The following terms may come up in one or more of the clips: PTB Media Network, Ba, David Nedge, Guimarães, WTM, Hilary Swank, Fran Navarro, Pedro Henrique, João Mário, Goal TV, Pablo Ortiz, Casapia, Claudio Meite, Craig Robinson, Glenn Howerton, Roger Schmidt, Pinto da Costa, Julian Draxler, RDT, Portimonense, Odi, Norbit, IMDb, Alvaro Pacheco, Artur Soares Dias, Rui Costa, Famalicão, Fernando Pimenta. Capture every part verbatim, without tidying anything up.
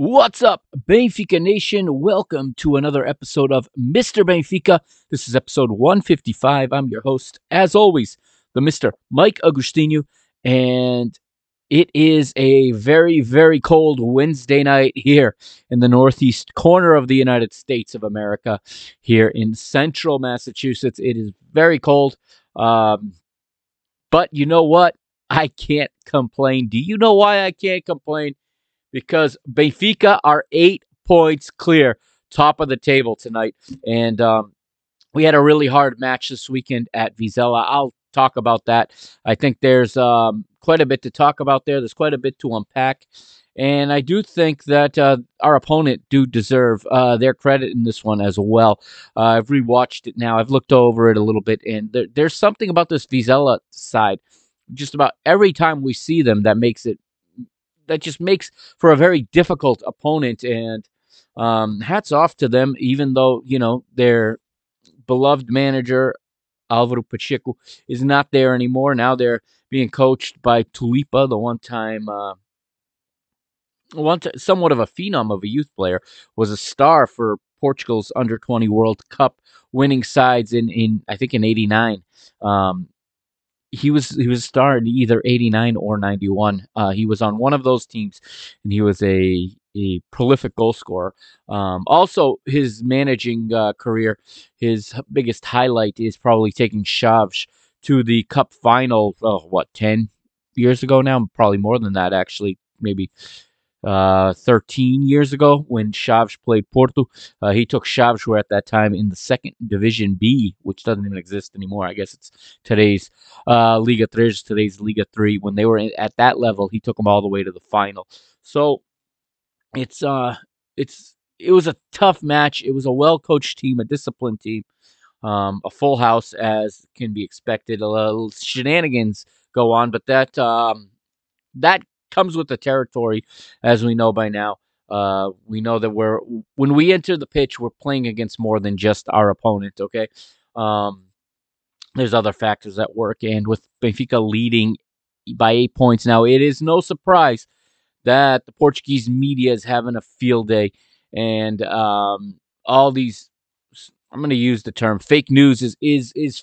What's up, Benfica Nation? Welcome to another episode of Mister Benfica. This is episode one fifty-five. I'm your host, as always, the Mister Mike Agostinho, and it is a very, very cold Wednesday night here in the northeast corner of the United States of America, here in central Massachusetts. It is very cold, um, but you know what? I can't complain. Do you know why I can't complain? Because Benfica are eight points clear, top of the table tonight. And um, we had a really hard match this weekend at Vizela. I'll talk about that. I think there's um, quite a bit to talk about there. There's quite a bit to unpack. And I do think that uh, our opponent do deserve uh, their credit in this one as well. Uh, I've rewatched it now. I've looked over it a little bit. And there, there's something about this Vizela side, just about every time we see them, that makes it That just makes for a very difficult opponent, and um, hats off to them, even though, you know, their beloved manager, Alvaro Pacheco, is not there anymore. Now they're being coached by Tulipa, the one-time, uh, one t- somewhat of a phenom of a youth player, was a star for Portugal's under twenty World Cup winning sides in, in I think, in eighty-nine. Um He was he was starred either eighty-nine or ninety-one. Uh, he was on one of those teams, and he was a a prolific goal scorer. Um, also, his managing uh, career, his biggest highlight is probably taking Chaves to the Cup final. Oh, what ten years ago now? Probably more than that, actually. Maybe uh, thirteen years ago when Chaves played Porto. Uh, he took Chaves, who were at that time in the second Division B, which doesn't even exist anymore. I guess it's today's uh, Liga three, today's Liga three. When they were in, at that level, he took them all the way to the final. So it's uh, it's it was a tough match. It was a well-coached team, a disciplined team, um, a full house as can be expected. A little shenanigans go on, but that um, that. comes with the territory, as we know by now. Uh, we know that we're when we enter the pitch, we're playing against more than just our opponent, okay? Um, there's other factors at work, and with Benfica leading by eight points now, it is no surprise that the Portuguese media is having a field day, and um, all these, I'm going to use the term, fake news is is is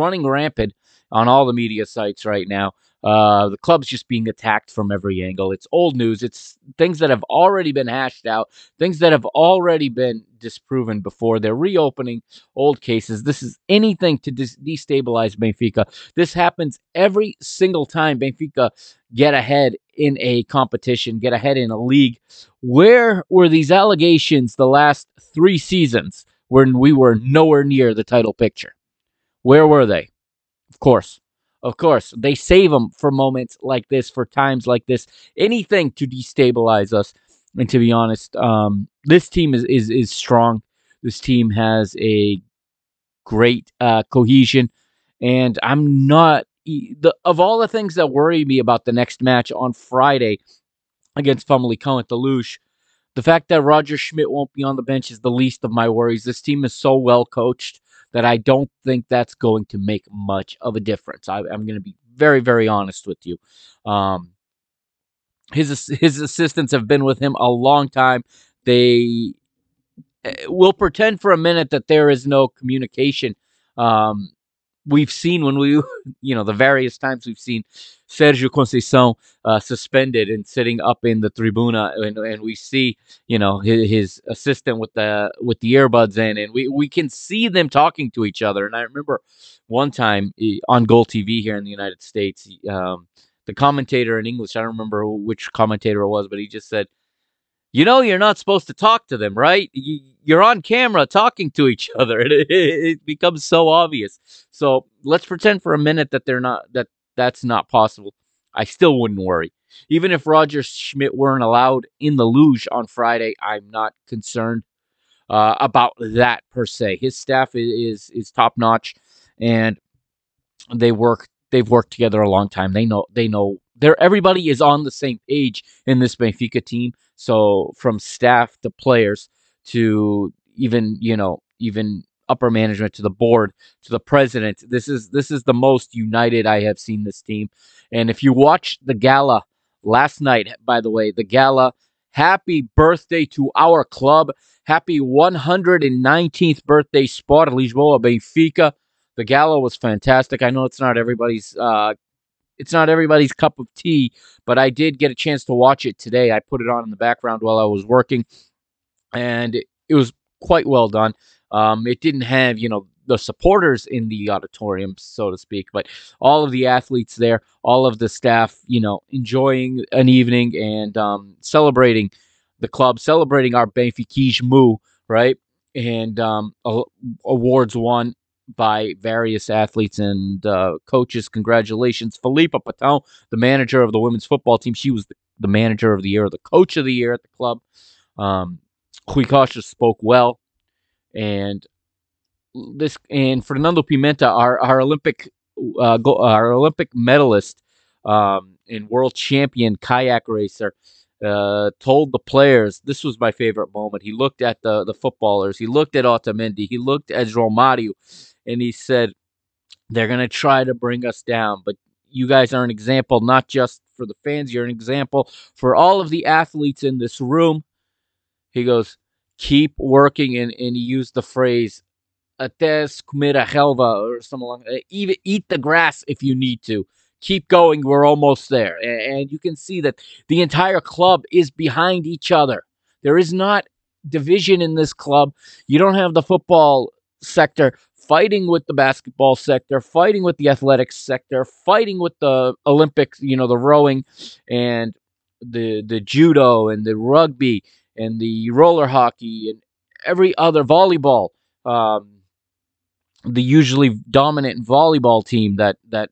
running rampant on all the media sites right now. Uh, the club's just being attacked from every angle. It's old news. It's things that have already been hashed out, things that have already been disproven before. They're reopening old cases. This is anything to dis- destabilize Benfica. This happens every single time Benfica get ahead in a competition, get ahead in a league. Where were these allegations the last three seasons when we were nowhere near the title picture? Where were they? Of course. Of course, they save them for moments like this, for times like this, anything to destabilize us. And to be honest, um, this team is, is is strong. This team has a great uh, cohesion. And I'm not, the, of all the things that worry me about the next match on Friday against Famalicão at the Luz, the fact that Roger Schmidt won't be on the bench is the least of my worries. This team is so well coached that I don't think that's going to make much of a difference. I, I'm going to be very, very honest with you. Um, his his assistants have been with him a long time. They will pretend for a minute that there is no communication. Um, we've seen when we, you know, the various times we've seen Sergio Conceição uh, suspended and sitting up in the tribuna, and, and we see, you know, his, his assistant with the with the earbuds in, and we, we can see them talking to each other. And I remember one time on Goal T V here in the United States, um, the commentator in English, I don't remember which commentator it was, but he just said, you know, you're not supposed to talk to them, right? You're on camera talking to each other. It, it becomes so obvious. So let's pretend for a minute that they're not, that that's not possible. I still wouldn't worry. Even if Roger Schmidt weren't allowed in the Luge on Friday, I'm not concerned uh, about that per se. His staff is is top notch, and they work. They've worked together a long time. They know. They know. They're, everybody is on the same page in this Benfica team. So from staff to players to even, you know, even upper management to the board to the president, this is this is the most united I have seen this team. And if you watch the gala last night, by the way, the gala, happy birthday to our club. Happy one hundred nineteenth birthday, Sport Lisboa Benfica. The gala was fantastic. I know it's not everybody's uh It's not everybody's cup of tea, but I did get a chance to watch it today. I put it on in the background while I was working, and it was quite well done. Um, it didn't have, you know, the supporters in the auditorium, so to speak, but all of the athletes there, all of the staff, you know, enjoying an evening and um, celebrating the club, celebrating our Benfiquismo, right? And um, awards won by various athletes and uh, coaches. Congratulations, Filipa Patão, the manager of the women's football team. She was the, the manager of the year, the coach of the year at the club. Um, Rui Costa spoke well, and this and Fernando Pimenta, our our Olympic uh, go, our Olympic medalist um, and world champion kayak racer, Uh, told the players, this was my favorite moment. He looked at the, the footballers. He looked at Otamendi. He looked at João Mário, and he said, they're going to try to bring us down, but you guys are an example, not just for the fans. You're an example for all of the athletes in this room. He goes, keep working, and, and he used the phrase, Ates comer a relva, or something along that. Eat, eat the grass if you need to. Keep going. We're almost there. And you can see that the entire club is behind each other. There is not division in this club. You don't have the football sector fighting with the basketball sector, fighting with the athletics sector, fighting with the Olympics, you know, the rowing and the the judo and the rugby and the roller hockey and every other volleyball. Um, the usually dominant volleyball team that that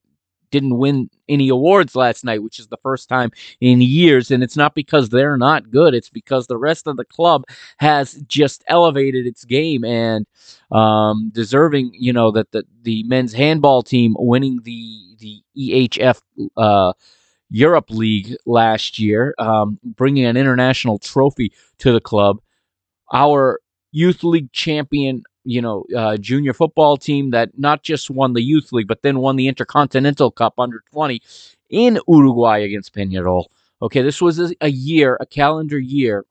didn't win any awards last night, which is the first time in years. And it's not because they're not good. It's because the rest of the club has just elevated its game and um, deserving, you know, that the, the men's handball team winning the, the E H F uh, Europe League last year, um, bringing an international trophy to the club. Our youth league champion, you know, uh, junior football team that not just won the youth league, but then won the Intercontinental Cup under twenty in Uruguay against Peñarol. Okay, this was a, a year, a calendar year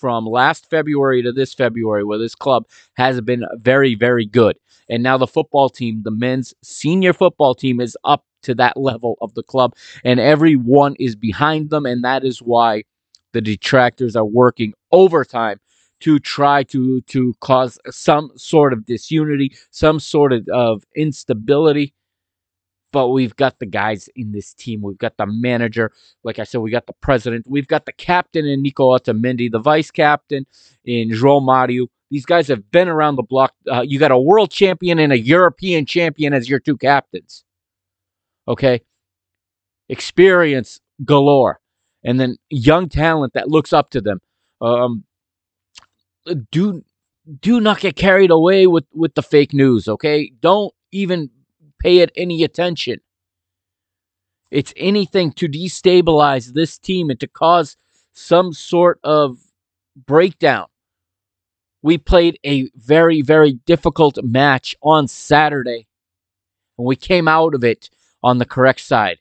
from last February to this February, where this club has been very, very good. And now the football team, the men's senior football team, is up to that level of the club, and everyone is behind them, and that is why the detractors are working overtime to try to to cause some sort of disunity, some sort of, of instability. But we've got the guys in this team. We've got the manager. Like I said, we got the president. We've got the captain in Nico Otamendi, the vice captain in João Mário. These guys have been around the block. Uh, you got a world champion and a European champion as your two captains. Okay? Experience galore. And then young talent that looks up to them. Um, do, do not get carried away with, with the fake news, okay? Don't even pay it any attention. It's anything to destabilize this team and to cause some sort of breakdown. We played a very, very difficult match on Saturday, and we came out of it on the correct side.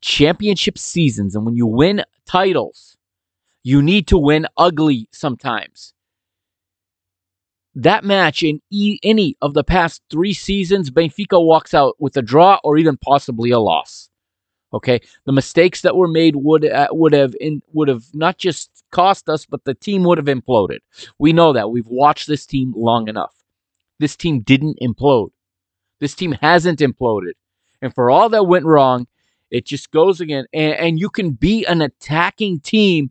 Championship seasons, and when you win titles, you need to win ugly sometimes. That match in e- any of the past three seasons, Benfica walks out with a draw or even possibly a loss. Okay, the mistakes that were made would uh, would have in, would have not just cost us, but the team would have imploded. We know that. We've watched this team long enough. This team didn't implode. This team hasn't imploded. And for all that went wrong, it just goes again. And, and you can be an attacking team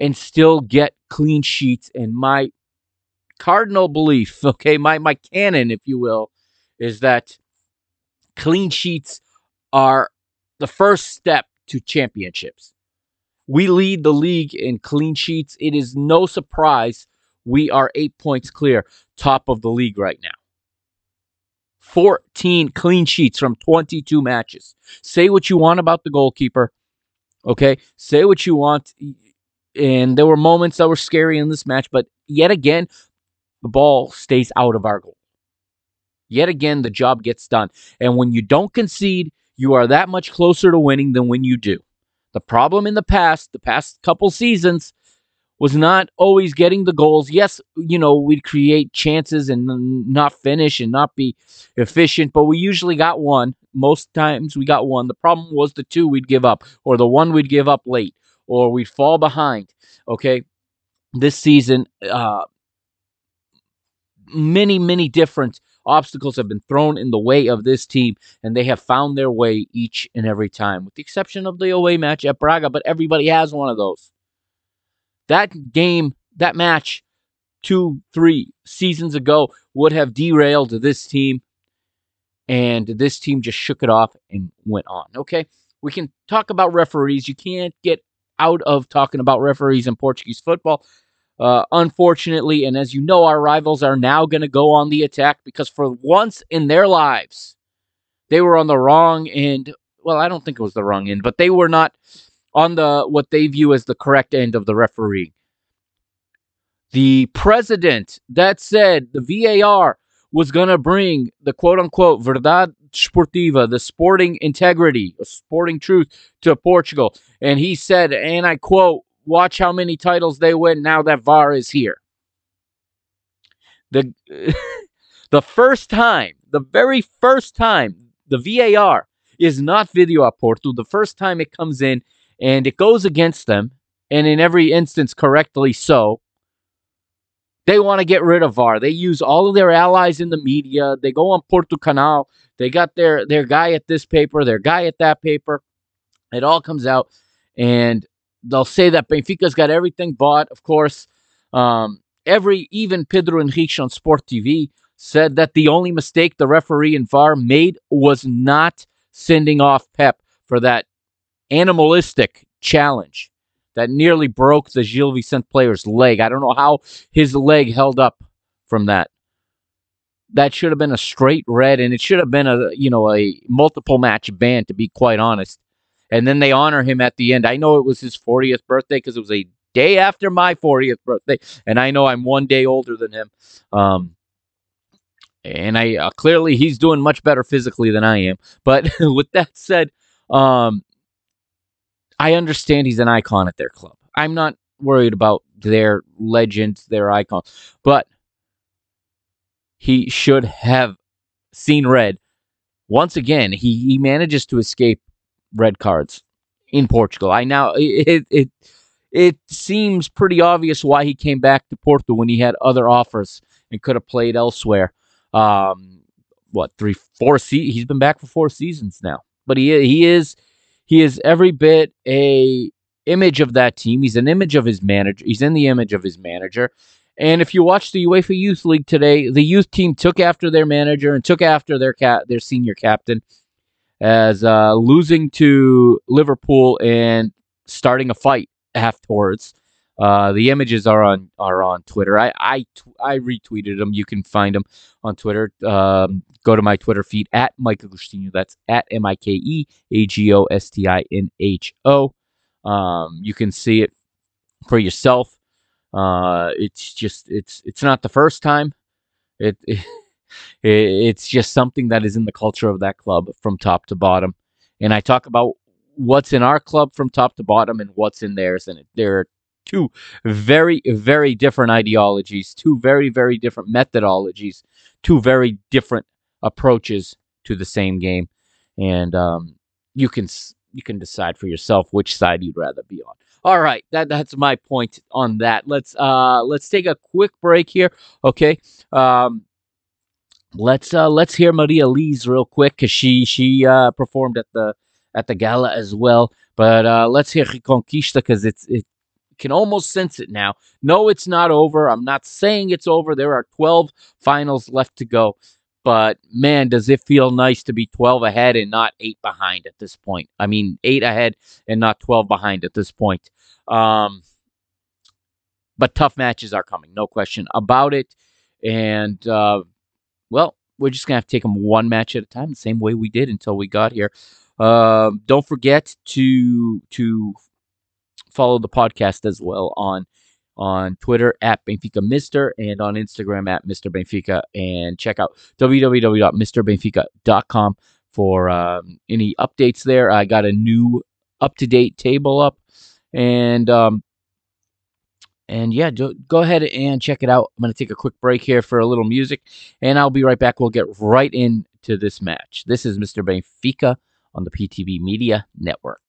and still get clean sheets. And my cardinal belief, okay, my, my canon, if you will, is that clean sheets are the first step to championships. We lead the league in clean sheets. It is no surprise we are eight points clear, top of the league right now. fourteen clean sheets from twenty-two matches. Say what you want about the goalkeeper, okay? Say what you want, and there were moments that were scary in this match, but yet again, the ball stays out of our goal. Yet again, the job gets done. And when you don't concede, you are that much closer to winning than when you do. The problem in the past, the past couple seasons, was not always getting the goals. Yes, you know, we'd create chances and not finish and not be efficient, but we usually got one. Most times we got one. The problem was the two we'd give up, or the one we'd give up late, or we'd fall behind. Okay, this season, uh, many, many different obstacles have been thrown in the way of this team, and they have found their way each and every time, with the exception of the away match at Braga, but everybody has one of those. That game, that match two, three seasons ago would have derailed this team, and this team just shook it off and went on, okay? We can talk about referees. You can't get out of talking about referees in Portuguese football, uh, unfortunately, and as you know, our rivals are now going to go on the attack because for once in their lives, they were on the wrong end. Well, I don't think it was the wrong end, but they were not on the what they view as the correct end of the referee. The president that said the V A R was going to bring the quote-unquote verdade esportiva, the sporting integrity, the sporting truth to Portugal. And he said, and I quote, "Watch how many titles they win now that V A R is here." The, the first time, the very first time, the V A R is not video a Porto. The first time it comes in, and it goes against them, and in every instance, correctly so. They want to get rid of V A R. They use all of their allies in the media. They go on Porto Canal. They got their, their guy at this paper, their guy at that paper. It all comes out, and they'll say that Benfica's got everything bought. Of course, um, every even Pedro Henrique on Sport T V said that the only mistake the referee and V A R made was not sending off Pep for that animalistic challenge that nearly broke the Gil Vicente player's leg. I don't know how his leg held up from that. That should have been a straight red, and it should have been a you know a multiple match ban, to be quite honest. And then they honor him at the end. I know it was his fortieth birthday because it was a day after my fortieth birthday, and I know I'm one day older than him. Um, and I uh, clearly he's doing much better physically than I am. But with that said, um, I understand he's an icon at their club. I'm not worried about their legends, their icons. But he should have seen red. Once again, he, he manages to escape red cards in Portugal. I now it, it it seems pretty obvious why he came back to Porto when he had other offers and could have played elsewhere. Um, what three, four? Se- he's been back for four seasons now, but he he is he is every bit a image of that team. He's an image of his manager. He's in the image of his manager. And if you watch the UEFA Youth League today, the youth team took after their manager and took after their ca- their senior captain, as uh, losing to Liverpool and starting a fight afterwards. Uh, the images are on are on Twitter. I I, t- I retweeted them. You can find them on Twitter. Um, go to my Twitter feed at Mike Agostinho. That's at M I K E A G O S T I N H O. Um, you can see it for yourself. Uh, it's just, it's, it's not the first time. It, it, it's just something that is in the culture of that club from top to bottom. And I talk about what's in our club from top to bottom and what's in theirs. And there are two very, very different ideologies, two very, very different methodologies, two very different approaches to the same game. And, um, you can, you can decide for yourself which side you'd rather be on. All right, that, that's my point on that. Let's uh, let's take a quick break here, okay? Um, let's uh, let's hear Maria Lees real quick because she she uh, performed at the at the gala as well. But uh, let's hear Reconquista because it's it can almost sense it now. No, it's not over. I'm not saying it's over. There are twelve finals left to go, but man, does it feel nice to be twelve ahead and not eight behind at this point. I mean, eight ahead and not twelve behind at this point. Um, but tough matches are coming, no question about it. And, uh, well, we're just going to have to take them one match at a time, the same way we did until we got here. Uh, don't forget to to follow the podcast as well on on Twitter at Benfica Mister and on Instagram at Mister Benfica, and check out w w w dot mister benfica dot com for um, any updates there. I got a new up-to-date table up, and um, and yeah, do, go ahead and check it out. I'm going to take a quick break here for a little music, and I'll be right back. We'll get right into this match. This is Mister Benfica on the P T B Media Network.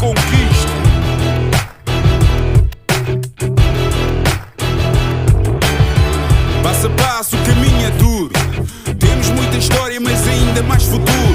Conquista. Passo a passo, o caminho é duro. Temos muita história, mas ainda mais futuro.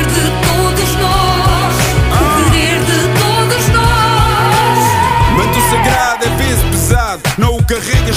de todos nós, o querer de todos nós. Manto sagrado é peso pesado, não o carregas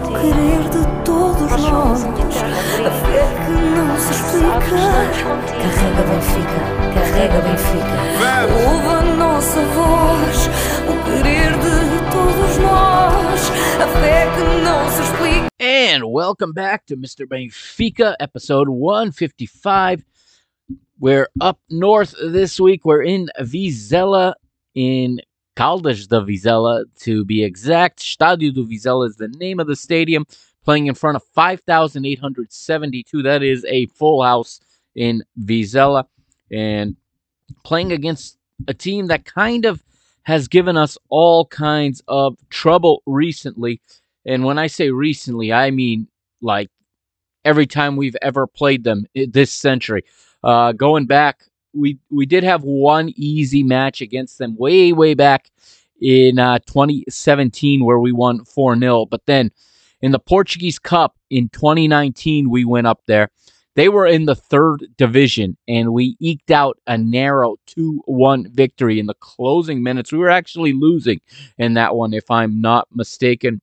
o querer de todos nós. A fé que não se explica. Carrega Benfica, carrega Benfica. Ouve a nossa voz, o querer de todos nós, a fé que não se explica. And welcome back to Mister Benfica, episode one fifty-five. We're up north this week. We're in Vizela in Caldas da Vizela, to be exact. Estádio do Vizela is the name of the stadium, playing in front of five thousand eight hundred seventy-two. That is a full house in Vizela, and playing against a team that kind of has given us all kinds of trouble recently. And when I say recently, I mean like every time we've ever played them this century. Uh, going back, we we did have one easy match against them way, way back in uh, twenty seventeen where we won four nil. But then in the Portuguese Cup in twenty nineteen, we went up there. They were in the third division, and we eked out a narrow two one victory in the closing minutes. We were actually losing in that one, if I'm not mistaken.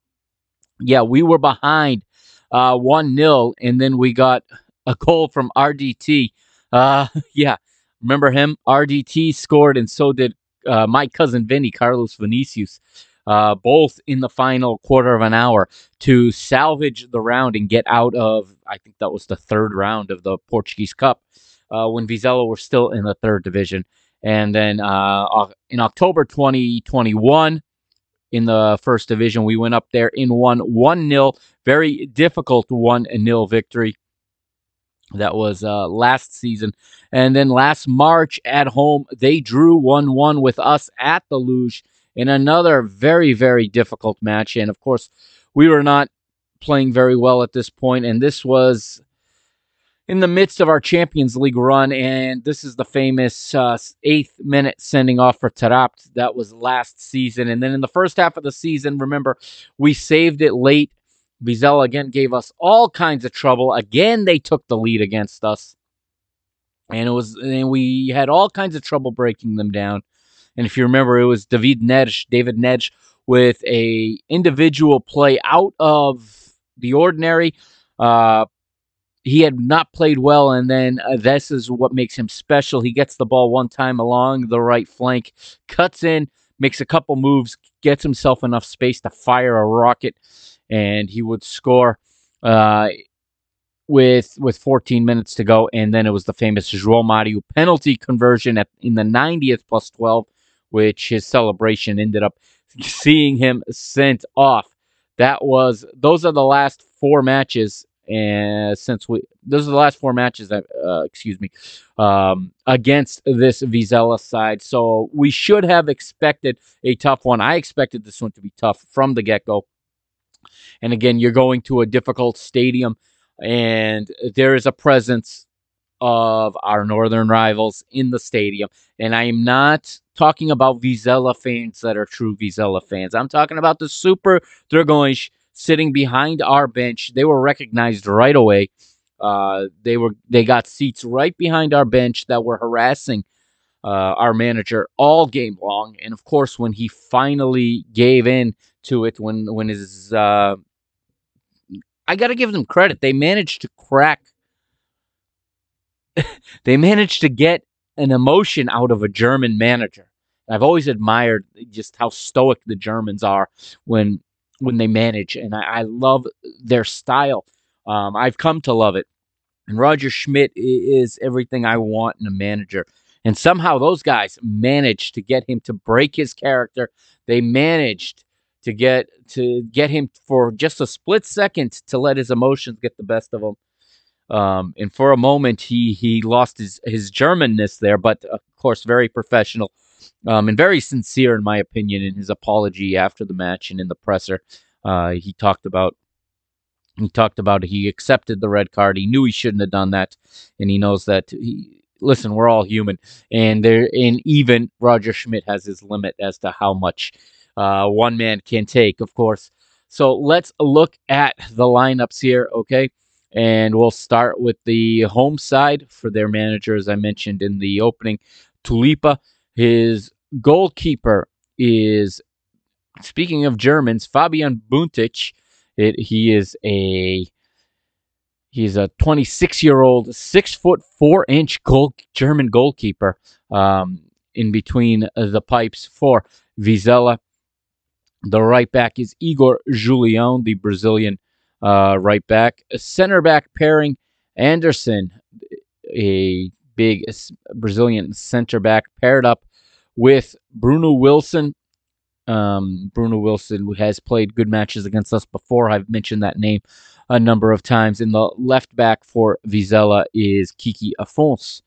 Yeah, we were behind uh, one nil, and then we got a goal from R D T. Uh, yeah, remember him? R D T scored, and so did uh, my cousin Vinny, Carlos Vinicius, uh, both in the final quarter of an hour to salvage the round and get out of, I think that was the third round of the Portuguese Cup uh, when Vizela were still in the third division. And then uh, in October twenty twenty-one, in the first division, we went up there and won one nil. Very difficult one nil victory. That was uh, last season. And then last March at home, they drew one one with us at the Luge in another very, very difficult match. And, of course, we were not playing very well at this point. And this was in the midst of our Champions League run. And this is the famous uh, eighth minute sending off for Tarapt. That was last season. And then in the first half of the season, remember, we saved it late. Vizela again gave us all kinds of trouble. Again, they took the lead against us, and it was and we had all kinds of trouble breaking them down. And if you remember, it was David Nedge, David Nedge, with a individual play out of the ordinary. Uh, he had not played well, and then uh, this is what makes him special. He gets the ball one time along the right flank, cuts in, makes a couple moves, gets himself enough space to fire a rocket. And he would score uh, with with fourteen minutes to go. And then it was the famous João Mário penalty conversion at, in the ninetieth plus twelve, which his celebration ended up seeing him sent off. That was those are the last four matches, and since we those are the last four matches that uh, excuse me um, against this Vizela side. So we should have expected a tough one. I expected this one to be tough from the get go. And again, you're going to a difficult stadium, and there is a presence of our northern rivals in the stadium. And I am not talking about Vizela fans that are true Vizela fans. I'm talking about the Super Dragones sitting behind our bench. They were recognized right away. Uh, they were they got seats right behind our bench that were harassing uh, our manager all game long. And, of course, when he finally gave in to it, when when his uh, I gotta give them credit. They managed to crack. They managed to get an emotion out of a German manager. I've always admired just how stoic the Germans are when when they manage, and I, I love their style. Um, I've come to love it, and Roger Schmidt is everything I want in a manager. And somehow those guys managed to get him to break his character. They managed to get to get him for just a split second to let his emotions get the best of him. Um, and for a moment, he he lost his, his Germanness there, but of course, very professional um, and very sincere, in my opinion, in his apology after the match and in the presser. Uh, he talked about he talked about he accepted the red card. He knew he shouldn't have done that, and he knows that he. Listen, we're all human, and there and even Roger Schmidt has his limit as to how much Uh, one man can take, of course. So let's look at the lineups here, okay? And we'll start with the home side for their manager, as I mentioned in the opening. Tulipa, his goalkeeper is, speaking of Germans, Fabian Buntic. It, he is a he's a twenty-six-year-old, six foot four inch goal, German goalkeeper um, in between the pipes for Vizela. The right back is Igor Julião, the Brazilian uh, right back. A center back pairing, Anderson, a big Brazilian center back, paired up with Bruno Wilson, Um, Bruno Wilson has played good matches against us before. I've mentioned that name a number of times. And the left back for Vizela is Kiki Afonso.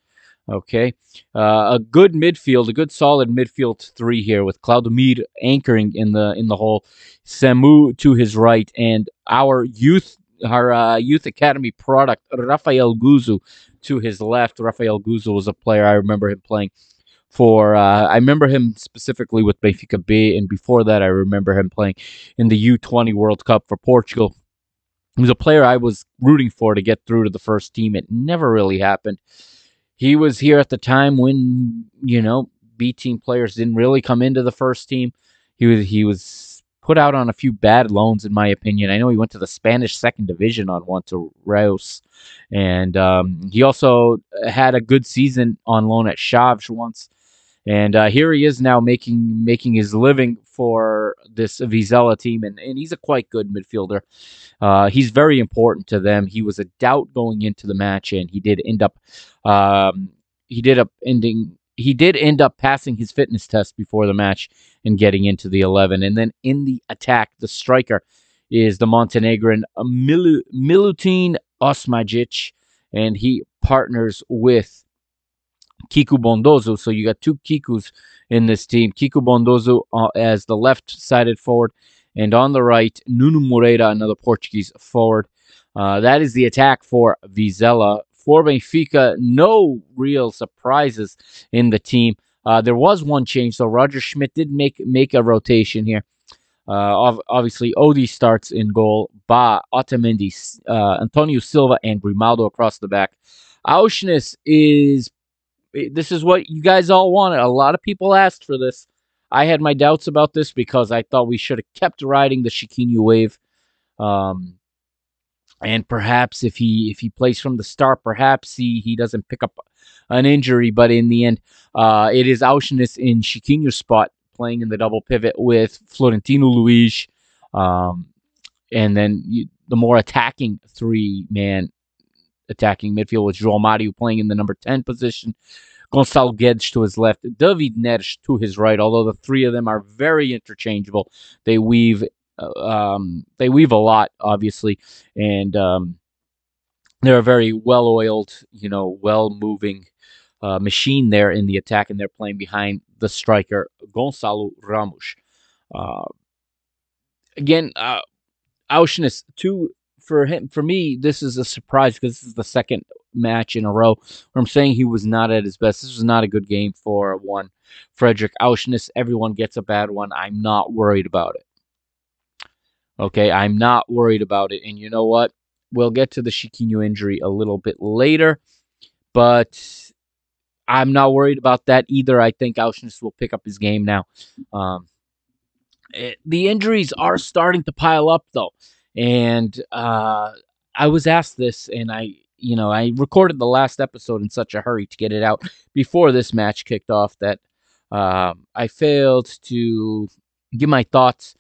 Okay, uh, a good midfield, a good solid midfield three here with Claudio Meite anchoring in the in the hole, Samu to his right, and our youth our uh, youth academy product Rafael Guzzo to his left. Rafael Guzzo was a player I remember him playing for. Uh, I remember him specifically with Benfica B, and before that, I remember him playing in the U twenty World Cup for Portugal. He was a player I was rooting for to get through to the first team. It never really happened. He was here at the time when, you know, B team players didn't really come into the first team. He was he was put out on a few bad loans, in my opinion. I know he went to the Spanish second division on one to Reus. And um, he also had a good season on loan at Chaves once. And uh, here he is now making making his living for this Vizela team, and, and he's a quite good midfielder. Uh, he's very important to them. He was a doubt going into the match, and he did end up um, he did up ending he did end up passing his fitness test before the match and getting into the eleven. And then in the attack, the striker is the Montenegrin Milu, Milutin Osmajić, and he partners with Kiko Bondoso. So you got two Kikos in this team. Kiko Bondoso uh, as the left-sided forward, and on the right, Nuno Moreira, another Portuguese forward. Uh, that is the attack for Vizela. For Benfica, no real surprises in the team. Uh, there was one change, so Roger Schmidt did make make a rotation here. Uh, obviously, Odi starts in goal. Ba, Otamendi, uh, Antonio Silva, and Grimaldo across the back. Auschnitz is... This is what you guys all wanted. A lot of people asked for this. I had my doubts about this because I thought we should have kept riding the Chiquinho wave. Um, and perhaps if he if he plays from the start, perhaps he, he doesn't pick up an injury. But in the end, uh, it is Auschnitz in Chiquinho's spot, playing in the double pivot with Florentino Luiz. Um, and then you, the more attacking three-man attacking midfield with João Mário playing in the number ten position, Gonçalo Guedes to his left, David Nedge to his right. Although the three of them are very interchangeable, they weave, uh, um, they weave a lot, obviously, and um, they're a very well-oiled, you know, well-moving uh, machine there in the attack, and they're playing behind the striker Gonçalo Ramos. Uh, again, uh, Auschnitz two. For him, for me, this is a surprise because this is the second match in a row where I'm saying he was not at his best. This was not a good game for one Frederick Auschnitz. Everyone gets a bad one. I'm not worried about it. Okay, I'm not worried about it. And you know what? We'll get to the Chiquinho injury a little bit later, but I'm not worried about that either. I think Auschnitz will pick up his game now. Um, it, the injuries are starting to pile up, though. And uh, I was asked this, and I, you know, I recorded the last episode in such a hurry to get it out before this match kicked off that um, I failed to give my thoughts,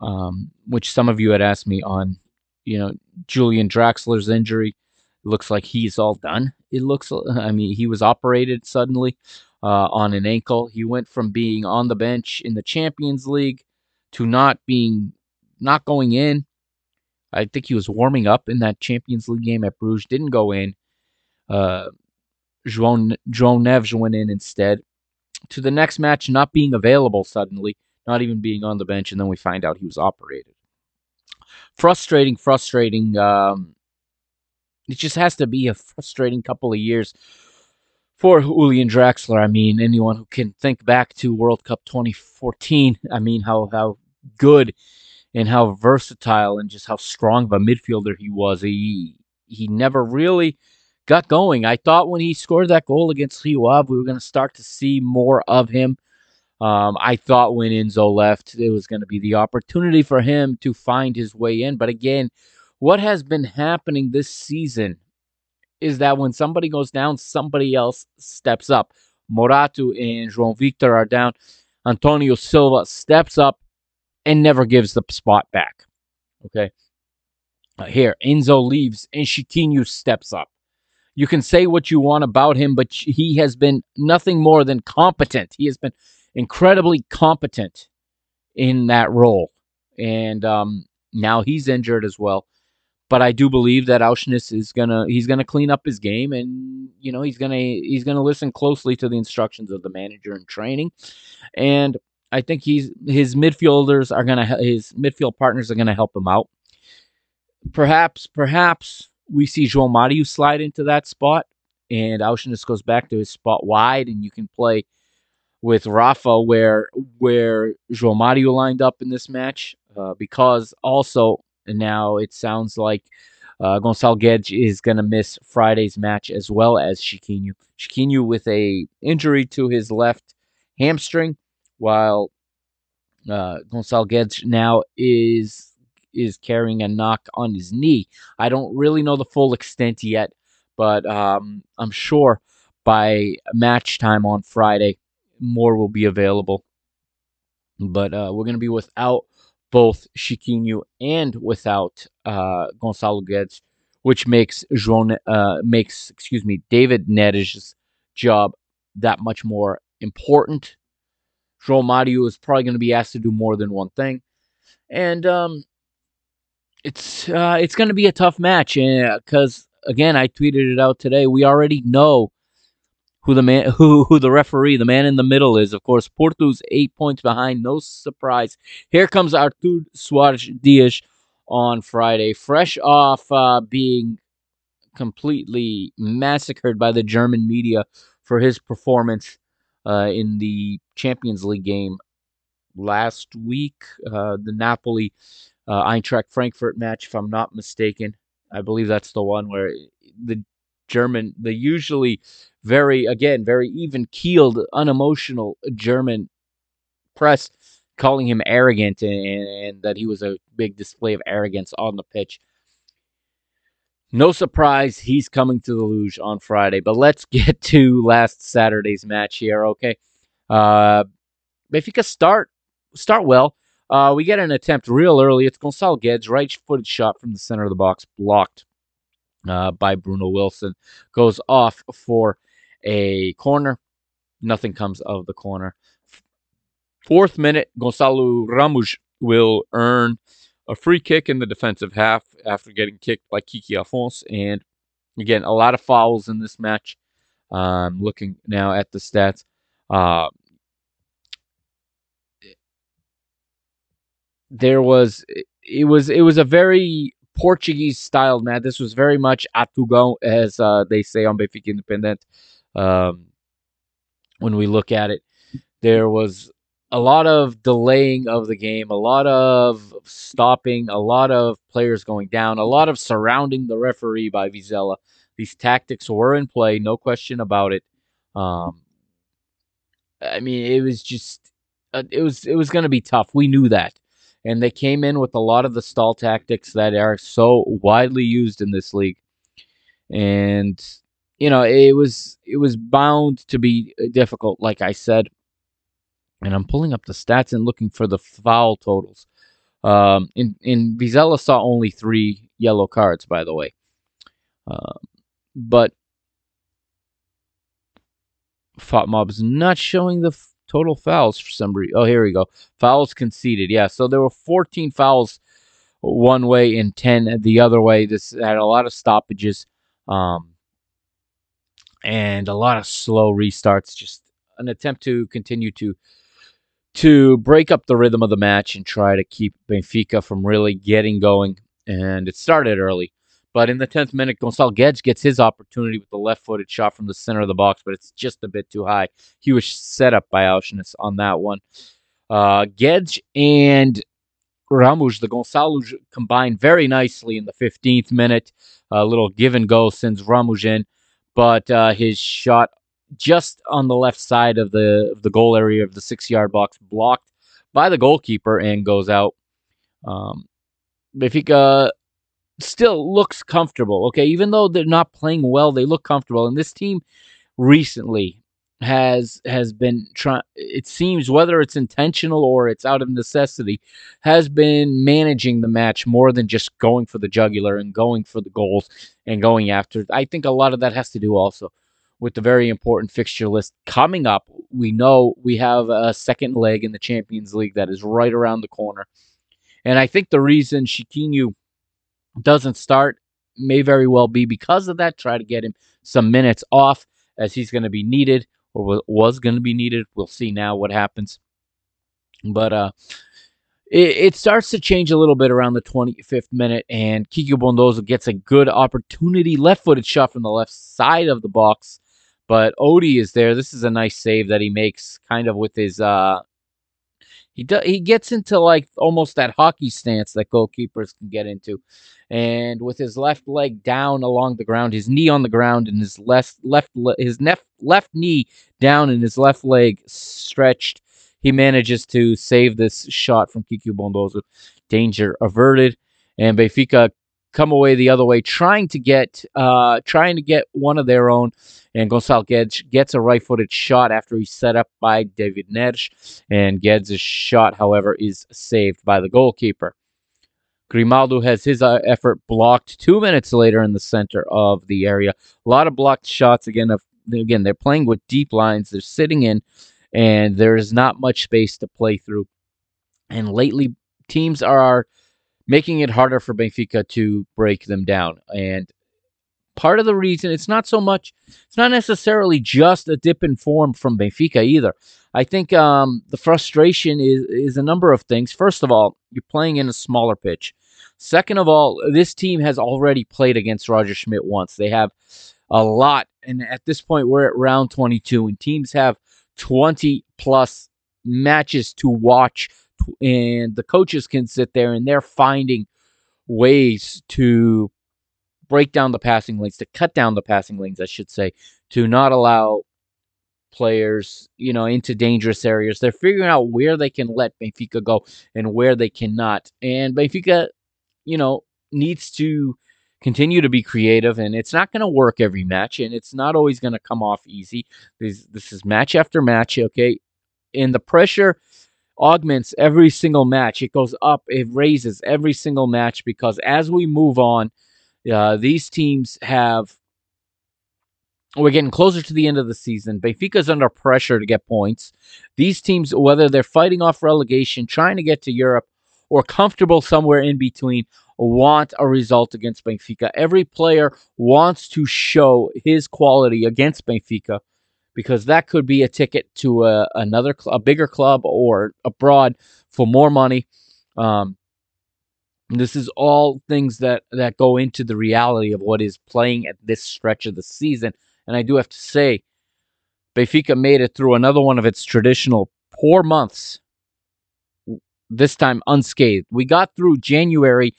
um, which some of you had asked me on, you know, Julian Draxler's injury. It looks like he's all done. It looks, I mean, he was operated suddenly uh, on an ankle. He went from being on the bench in the Champions League to not being, not going in. I think he was warming up in that Champions League game at Bruges. Didn't go in. Uh, João, João Neves went in instead. To the next match, not being available suddenly. Not even being on the bench. And then we find out he was operated. Frustrating, frustrating. Um, it just has to be a frustrating couple of years for Julian Draxler. I mean, anyone who can think back to World Cup twenty fourteen. I mean, how how good and how versatile and just how strong of a midfielder he was. He he never really got going. I thought when he scored that goal against Rio Ave, we were going to start to see more of him. Um, I thought when Enzo left, it was going to be the opportunity for him to find his way in. But again, what has been happening this season is that when somebody goes down, somebody else steps up. Morato and João Victor are down. Antonio Silva steps up and never gives the spot back. Okay. Uh, here, Enzo leaves and Chiquinho steps up. You can say what you want about him, but he has been nothing more than competent. He has been incredibly competent in that role. And um, now he's injured as well. But I do believe that Auschnitz is gonna he's gonna clean up his game, and you know he's gonna he's gonna listen closely to the instructions of the manager in training, and I think he's his midfielders are gonna his midfield partners are gonna help him out. Perhaps perhaps we see João Mário slide into that spot, and Auschnitz goes back to his spot wide, and you can play with Rafa where where João Mário lined up in this match, uh, because also. And now it sounds like uh, Gonçalo Guedes is going to miss Friday's match as well as Chiquinho. Chiquinho with a injury to his left hamstring, while uh, Gonçalo Guedes now is is carrying a knock on his knee. I don't really know the full extent yet, but um, I'm sure by match time on Friday, more will be available. But uh, we're going to be without both Chiquinho and without uh, Gonçalo Guedes, which makes João, uh, makes excuse me, David Nedge's job that much more important. João Mário is probably going to be asked to do more than one thing, and um, it's uh, it's going to be a tough match because uh, again, I tweeted it out today. We already know who the man, who who the referee, the man in the middle is. Of course, Porto's eight points behind. No surprise. Here comes Artur Soares Dias on Friday, fresh off uh, being completely massacred by the German media for his performance uh, in the Champions League game last week, uh, the Napoli uh, Eintracht Frankfurt match, if I'm not mistaken. I believe that's the one where the German, the usually very, again, very even-keeled, unemotional German press calling him arrogant and, and that he was a big display of arrogance on the pitch. No surprise, he's coming to the Luge on Friday. But let's get to last Saturday's match here, okay? Uh, Benfica start, start well. Uh, we get an attempt real early. It's Gonçalo Guedes, right-footed shot from the center of the box, blocked Uh, by Bruno Wilson, goes off for a corner. Nothing comes of the corner. Fourth minute, Gonçalo Ramos will earn a free kick in the defensive half after getting kicked by Kiki Afonso. And again, a lot of fouls in this match. Um, looking now at the stats. Uh, there was, it was, it was a very Portuguese-styled match. This was very much atugão, as uh, they say on Benfica Independente. Um, when we look at it, there was a lot of delaying of the game, a lot of stopping, a lot of players going down, a lot of surrounding the referee by Vizela. These tactics were in play, no question about it. Um, I mean, it was just, uh, it was, it was going to be tough. We knew that. And they came in with a lot of the stall tactics that are so widely used in this league. And, you know, it was it was bound to be difficult, like I said. And I'm pulling up the stats and looking for the foul totals. Um, in, in Vizela saw only three yellow cards, by the way. Uh, but FotMob's not showing the F total fouls for somebody. Oh, here we go. Fouls conceded. Yeah, so there were fourteen fouls one way and ten the other way. This had a lot of stoppages um, and a lot of slow restarts. Just an attempt to continue to to break up the rhythm of the match and try to keep Benfica from really getting going. And it started early. But in the tenth minute, Gonçalo Guedes gets his opportunity with the left-footed shot from the center of the box, but it's just a bit too high. He was set up by Auschnitz on that one. Uh, Guedes and Ramos, the Gonçalo, combined very nicely in the fifteenth minute. A little give-and-go sends Ramos in, but uh, his shot just on the left side of the, of the goal area of the six-yard box blocked by the goalkeeper and goes out. Um, Benfica still looks comfortable, okay? Even though they're not playing well, they look comfortable. And this team recently has has been trying, it seems, whether it's intentional or it's out of necessity, has been managing the match more than just going for the jugular and going for the goals and going after. I think a lot of that has to do also with the very important fixture list coming up. We know we have a second leg in the Champions League that is right around the corner. And I think the reason Chiquinho doesn't start may very well be because of that. Try to get him some minutes off, as he's going to be needed, or was going to be needed. We'll see now what happens. But uh, it, it starts to change a little bit around the twenty-fifth minute, and Kiko Bondoso gets a good opportunity. Left-footed shot from the left side of the box, but Odi is there. This is a nice save that he makes, kind of with his... Uh, He do, he gets into like almost that hockey stance that goalkeepers can get into. And with his left leg down along the ground, his knee on the ground, and his left left his left left knee down and his left leg stretched, he manages to save this shot from Kiko Bondoso. Danger averted, and Benfica come away the other way, trying to get uh trying to get one of their own. And Gonçalo Guedes gets a right-footed shot after he's set up by David Nedge. And Guedes' shot, however, is saved by the goalkeeper. Grimaldo has his uh, effort blocked two minutes later in the center of the area. A lot of blocked shots. Again, of, again, they're playing with deep lines. They're sitting in, and there is not much space to play through. And lately, teams are making it harder for Benfica to break them down. And part of the reason, it's not so much, it's not necessarily just a dip in form from Benfica either. I think um, the frustration is, is a number of things. First of all, you're playing in a smaller pitch. Second of all, this team has already played against Roger Schmidt once. They have a lot, and at this point, we're at round twenty-two, and teams have twenty-plus matches to watch, and the coaches can sit there, and they're finding ways to break down the passing lanes, to cut down the passing lanes, I should say, to not allow players, you know, into dangerous areas. They're figuring out where they can let Benfica go and where they cannot. And Benfica, you know, needs to continue to be creative, and it's not going to work every match, and it's not always going to come off easy. This, this is match after match, okay? And the pressure augments every single match. It goes up, it raises every single match, because as we move on, Uh, these teams have, we're getting closer to the end of the season. Benfica's under pressure to get points. These teams, whether they're fighting off relegation, trying to get to Europe, or comfortable somewhere in between, want a result against Benfica. Every player wants to show his quality against Benfica, because that could be a ticket to a, another a bigger club or abroad for more money. Um This is all things that, that go into the reality of what is playing at this stretch of the season. And I do have to say, Benfica made it through another one of its traditional poor months, this time unscathed. We got through January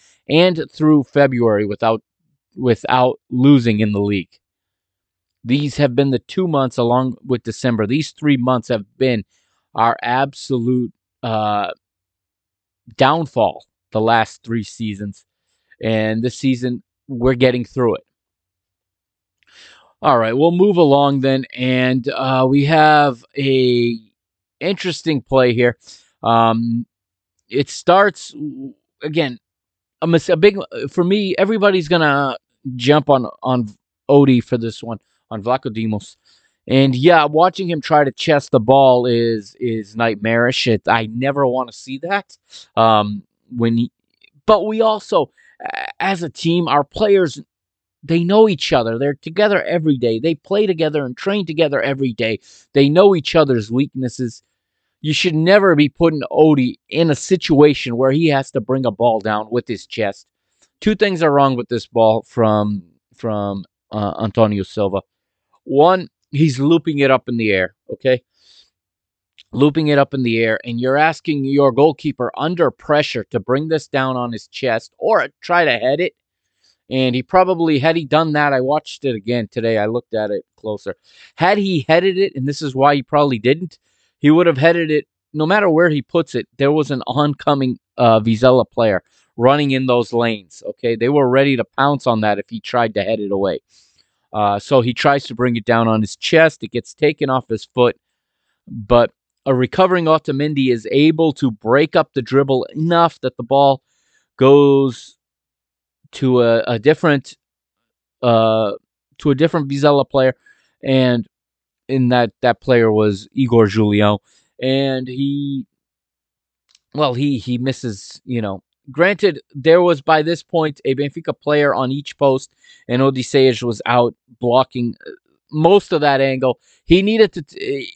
and through February without, without losing in the league. These have been the two months along with December. These three months have been our absolute uh, downfall the last three seasons, and this season we're getting through it. All right, we'll move along then, and uh, we have a interesting play here. Um, it starts again a, mis a big for me. Everybody's gonna jump on on Odi for this one, on Vlaco Dimos. And yeah, watching him try to chest the ball is is nightmarish. It, I never want to see that. Um, When, he, but we also, as a team, our players, they know each other. They're together every day. They play together and train together every day. They know each other's weaknesses. You should never be putting Odi in a situation where he has to bring a ball down with his chest. Two things are wrong with this ball from from uh, Antonio Silva. One, he's looping it up in the air. Okay. Looping it up in the air, and you're asking your goalkeeper under pressure to bring this down on his chest or try to head it. And he probably, had he done that, I watched it again today. I looked at it closer. Had he headed it, and this is why he probably didn't, he would have headed it no matter where he puts it. There was an oncoming uh, Vizela player running in those lanes. Okay, they were ready to pounce on that if he tried to head it away. Uh, so he tries to bring it down on his chest. It gets taken off his foot, but a recovering Otamendi is able to break up the dribble enough that the ball goes to a, a different uh, to a different Vizela player, and in that that player was Igor Julião, and he, well, he he misses, you know. Granted, there was by this point a Benfica player on each post, and Odiseias was out blocking most of that angle. He needed to. T-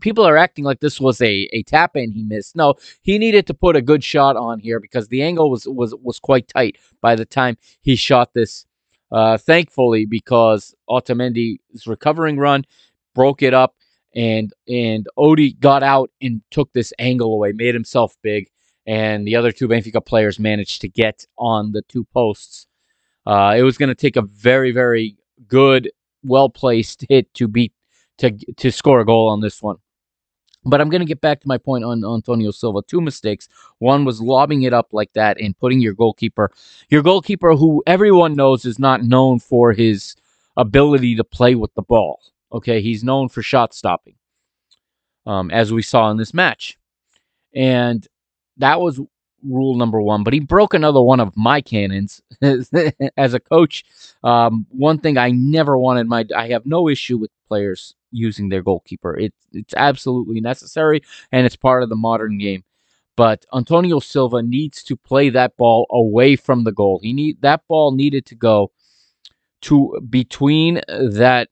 people are acting like this was a a tap in he missed. No, he needed to put a good shot on here because the angle was was was quite tight by the time he shot this. Uh, thankfully, because Otamendi's recovering run broke it up, and and Odi got out and took this angle away, made himself big. And the other two Benfica players managed to get on the two posts. Uh, it was going to take a very, very good, well-placed hit to beat to to score a goal on this one. But I'm going to get back to my point on Antonio Silva. Two mistakes. One was lobbing it up like that and putting your goalkeeper, your goalkeeper who everyone knows is not known for his ability to play with the ball. Okay, he's known for shot stopping, um, as we saw in this match. And that was rule number one, but he broke another one of my cannons as a coach. Um, one thing I never wanted my, I have no issue with players using their goalkeeper. It, it's absolutely necessary, and it's part of the modern game. But Antonio Silva needs to play that ball away from the goal. He need that ball needed to go to between that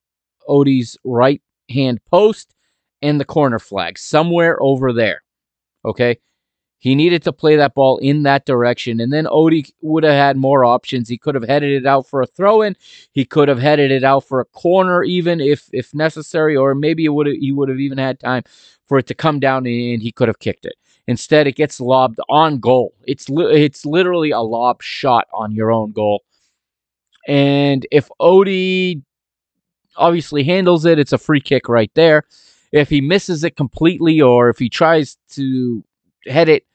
Odi's right hand post and the corner flag, somewhere over there. Okay. He needed to play that ball in that direction, and then Odi would have had more options. He could have headed it out for a throw-in. He could have headed it out for a corner even if if necessary, or maybe it would have, he would have even had time for it to come down, and he could have kicked it. Instead, it gets lobbed on goal. It's, li- it's literally a lob shot on your own goal. And if Odi obviously handles it, it's a free kick right there. If he misses it completely, or if he tries to head it,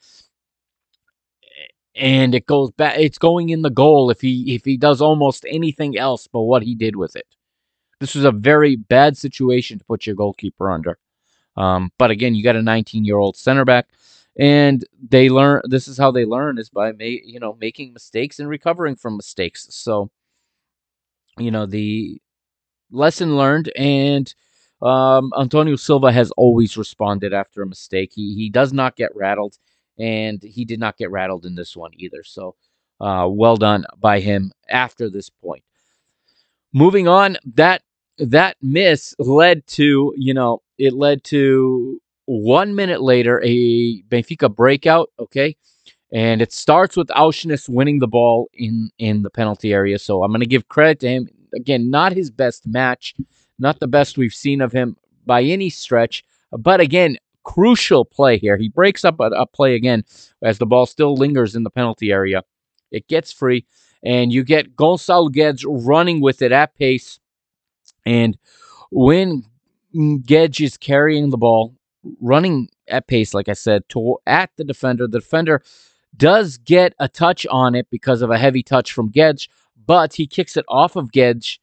and it goes back, it's going in the goal if he if he does almost anything else but what he did with it. This was a very bad situation to put your goalkeeper under. Um, but again, you got a nineteen-year-old center back, and they learn. This is how they learn, is by ma- you know making mistakes and recovering from mistakes. So, you know, the lesson learned, and um, Antonio Silva has always responded after a mistake. He he does not get rattled. And he did not get rattled in this one either. So uh, well done by him after this point. Moving on, that that miss led to, you know, it led to one minute later, a Benfica breakout, okay? And it starts with Auschwitz winning the ball in, in the penalty area. So I'm going to give credit to him. Again, not his best match, not the best we've seen of him by any stretch. But again, crucial play here. He breaks up a, a play again as the ball still lingers in the penalty area. It gets free, and you get Gonçalo Guedes running with it at pace. And when Guedes is carrying the ball, running at pace, like I said, to, at the defender, the defender does get a touch on it because of a heavy touch from Guedes, but he kicks it off of Guedes,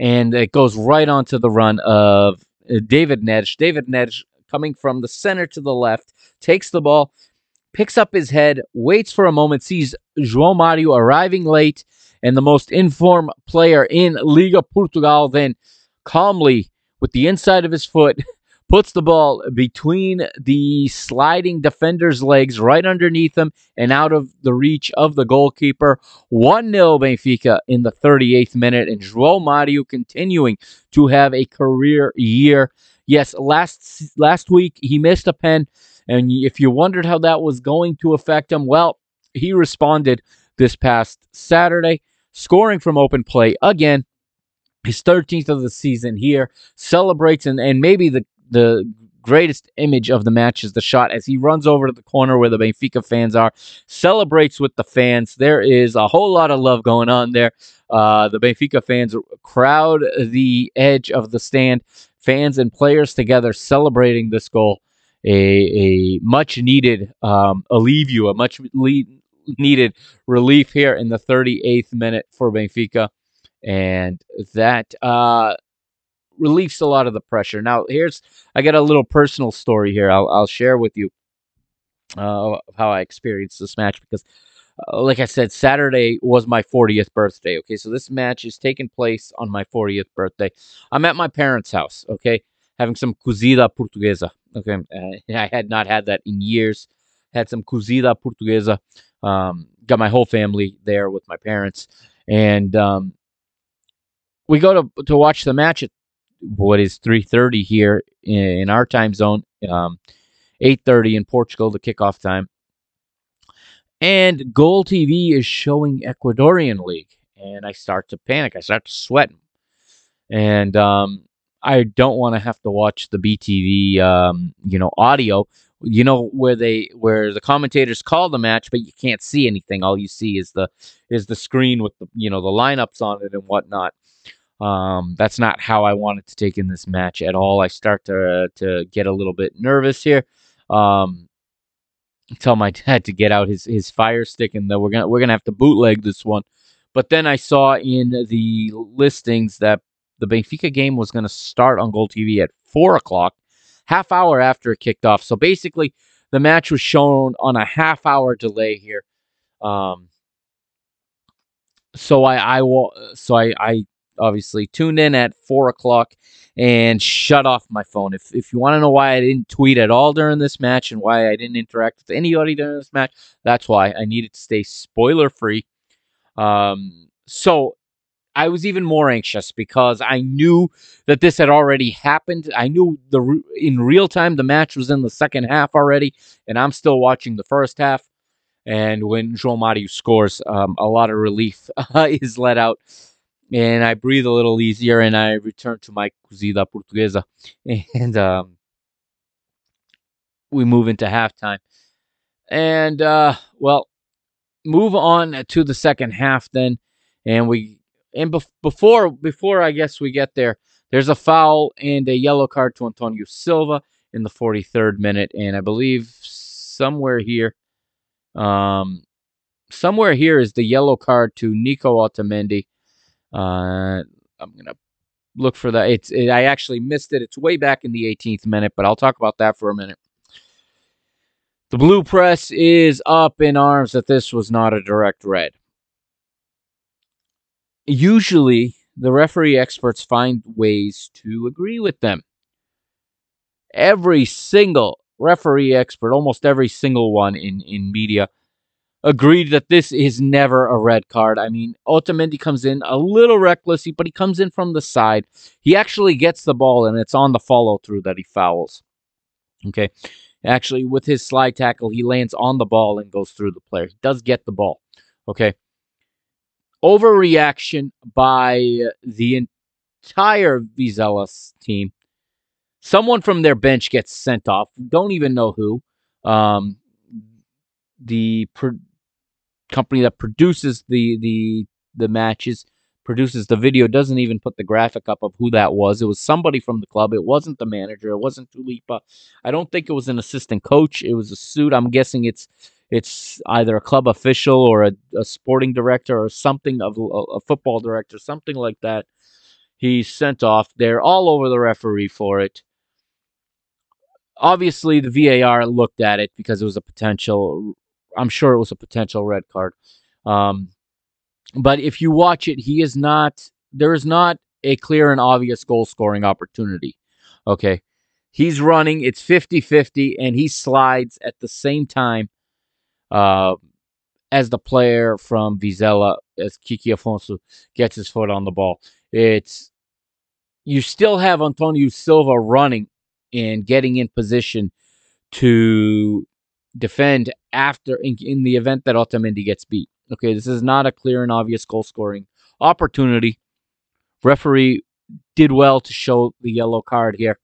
and it goes right onto the run of David Nedge. David Nedge, coming from the center to the left, takes the ball, picks up his head, waits for a moment, sees João Mário arriving late, and the most informed player in Liga Portugal then calmly, with the inside of his foot, puts the ball between the sliding defender's legs right underneath him and out of the reach of the goalkeeper. one nil Benfica in the thirty-eighth minute, and João Mário continuing to have a career year. Yes, last last week he missed a pen, and if you wondered how that was going to affect him, well, he responded this past Saturday, scoring from open play again, his thirteenth of the season here, celebrates, and, and maybe the, the greatest image of the match is the shot as he runs over to the corner where the Benfica fans are, celebrates with the fans. There is a whole lot of love going on there. Uh, the Benfica fans crowd the edge of the stand. Fans and players together celebrating this goal, a, a much-needed um, allivio, a much-needed relief here in the thirty-eighth minute for Benfica. And that uh, relieves a lot of the pressure. Now, here's I got a little personal story here I'll, I'll share with you uh, how I experienced this match, because Uh, like I said, Saturday was my fortieth birthday, okay? So this match is taking place on my fortieth birthday. I'm at my parents' house, okay? Having some cozida portuguesa, okay? Uh, I had not had that in years. Had some cozida portuguesa. Um, got my whole family there with my parents. And um, we go to, to watch the match at what is three thirty here in, in our time zone. Um, eight thirty in Portugal, the kickoff time. And Goal T V is showing Ecuadorian League. And I start to panic. I start to sweat. And um, I don't want to have to watch the B T V, um, you know, audio. You know, where they where the commentators call the match, but you can't see anything. All you see is the is the screen with the, you know, the lineups on it and whatnot. Um, that's not how I wanted to take in this match at all. I start to uh, to get a little bit nervous here. Um, tell my dad to get out his his fire stick, and that we're gonna we're gonna have to bootleg this one. But then I saw in the listings that the Benfica game was gonna start on Goal T V at four o'clock. Half hour after it kicked off. So basically, the match was shown on a half hour delay here. Um, so I, I will. So I, I obviously tuned in at four o'clock and shut off my phone. If if you want to know why I didn't tweet at all during this match and why I didn't interact with anybody during this match, that's why. I needed to stay spoiler free. Um, so. I was even more anxious because I knew that this had already happened. I knew the re- in real time the match was in the second half already, and I'm still watching the first half. And when João Mário scores, um, a lot of relief uh, is let out, and I breathe a little easier, and I return to my cozida portuguesa. And um, we move into halftime. And, uh, well, move on to the second half then, and we... And bef- before, before I guess we get there, there's a foul and a yellow card to Antonio Silva in the forty-third minute, and I believe somewhere here, um, somewhere here is the yellow card to Nico Otamendi. Uh, I'm gonna look for that. It's it, I actually missed it. It's way back in the eighteenth minute, but I'll talk about that for a minute. The blue press is up in arms that this was not a direct red. Usually, the referee experts find ways to agree with them. Every single referee expert, almost every single one in, in media, agreed that this is never a red card. I mean, Otamendi comes in a little reckless, but he comes in from the side. He actually gets the ball, and it's on the follow-through that he fouls. Okay? Actually, with his slide tackle, he lands on the ball and goes through the player. He does get the ball. Okay? Overreaction by the entire Vizela's team. Someone from their bench gets sent off. Don't even know who. Um, the pro- company that produces the the the matches, produces the video, doesn't even put the graphic up of who that was. It was somebody from the club. It wasn't the manager. It wasn't Tulipa. I don't think it was an assistant coach. It was a suit. I'm guessing it's... It's either a club official or a, a sporting director or something, of a, a football director, something like that. He's sent off. They're all over the referee for it. Obviously, the V A R looked at it because it was a potential, I'm sure it was a potential red card. Um, but if you watch it, he is not, there is not a clear and obvious goal-scoring opportunity. Okay. He's running. It's fifty-fifty, and he slides at the same time. Uh, as the player from Vizela, as Kiki Afonso gets his foot on the ball. It's you still have Antonio Silva running and getting in position to defend after in, in the event that Otamendi gets beat. Okay, this is not a clear and obvious goal-scoring opportunity. Referee did well to show the yellow card here.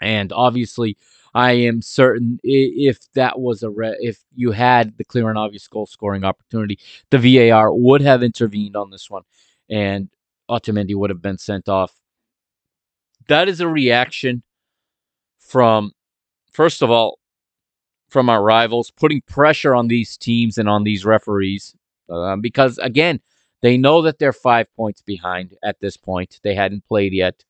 And obviously... I am certain if that was a re- if you had the clear and obvious goal scoring opportunity, the V A R would have intervened on this one, and Otamendi would have been sent off. That is a reaction from, first of all, from our rivals, putting pressure on these teams and on these referees, uh, because again, they know that they're five points behind at this point. They hadn't played yet.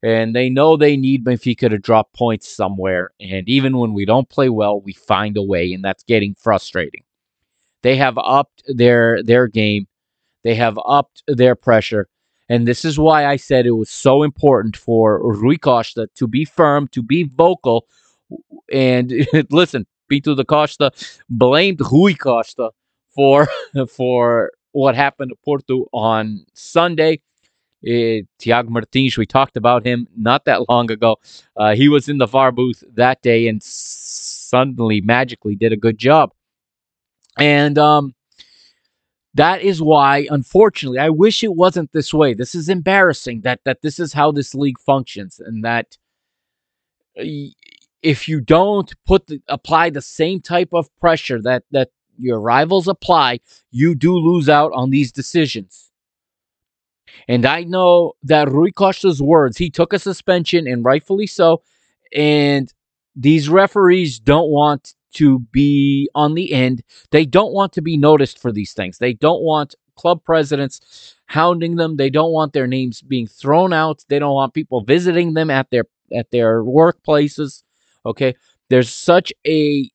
And they know they need Benfica to drop points somewhere. And even when we don't play well, we find a way, and that's getting frustrating. They have upped their their game. They have upped their pressure. And this is why I said it was so important for Rui Costa to be firm, to be vocal. And listen, Pinto da Costa blamed Rui Costa for, for what happened to Porto on Sunday. Uh, Tiago Martins, we talked about him not that long ago. Uh, he was in the V A R booth that day and suddenly, magically did a good job. And um, that is why, unfortunately, I wish it wasn't this way. This is embarrassing that, that this is how this league functions, and that if you don't put the, apply the same type of pressure that, that your rivals apply, you do lose out on these decisions. And I know that Rui Costa's words, he took a suspension, and rightfully so, and these referees don't want to be on the end. They don't want to be noticed for these things. They don't want club presidents hounding them. They don't want their names being thrown out. They don't want people visiting them at their at their workplaces. Okay? There's such a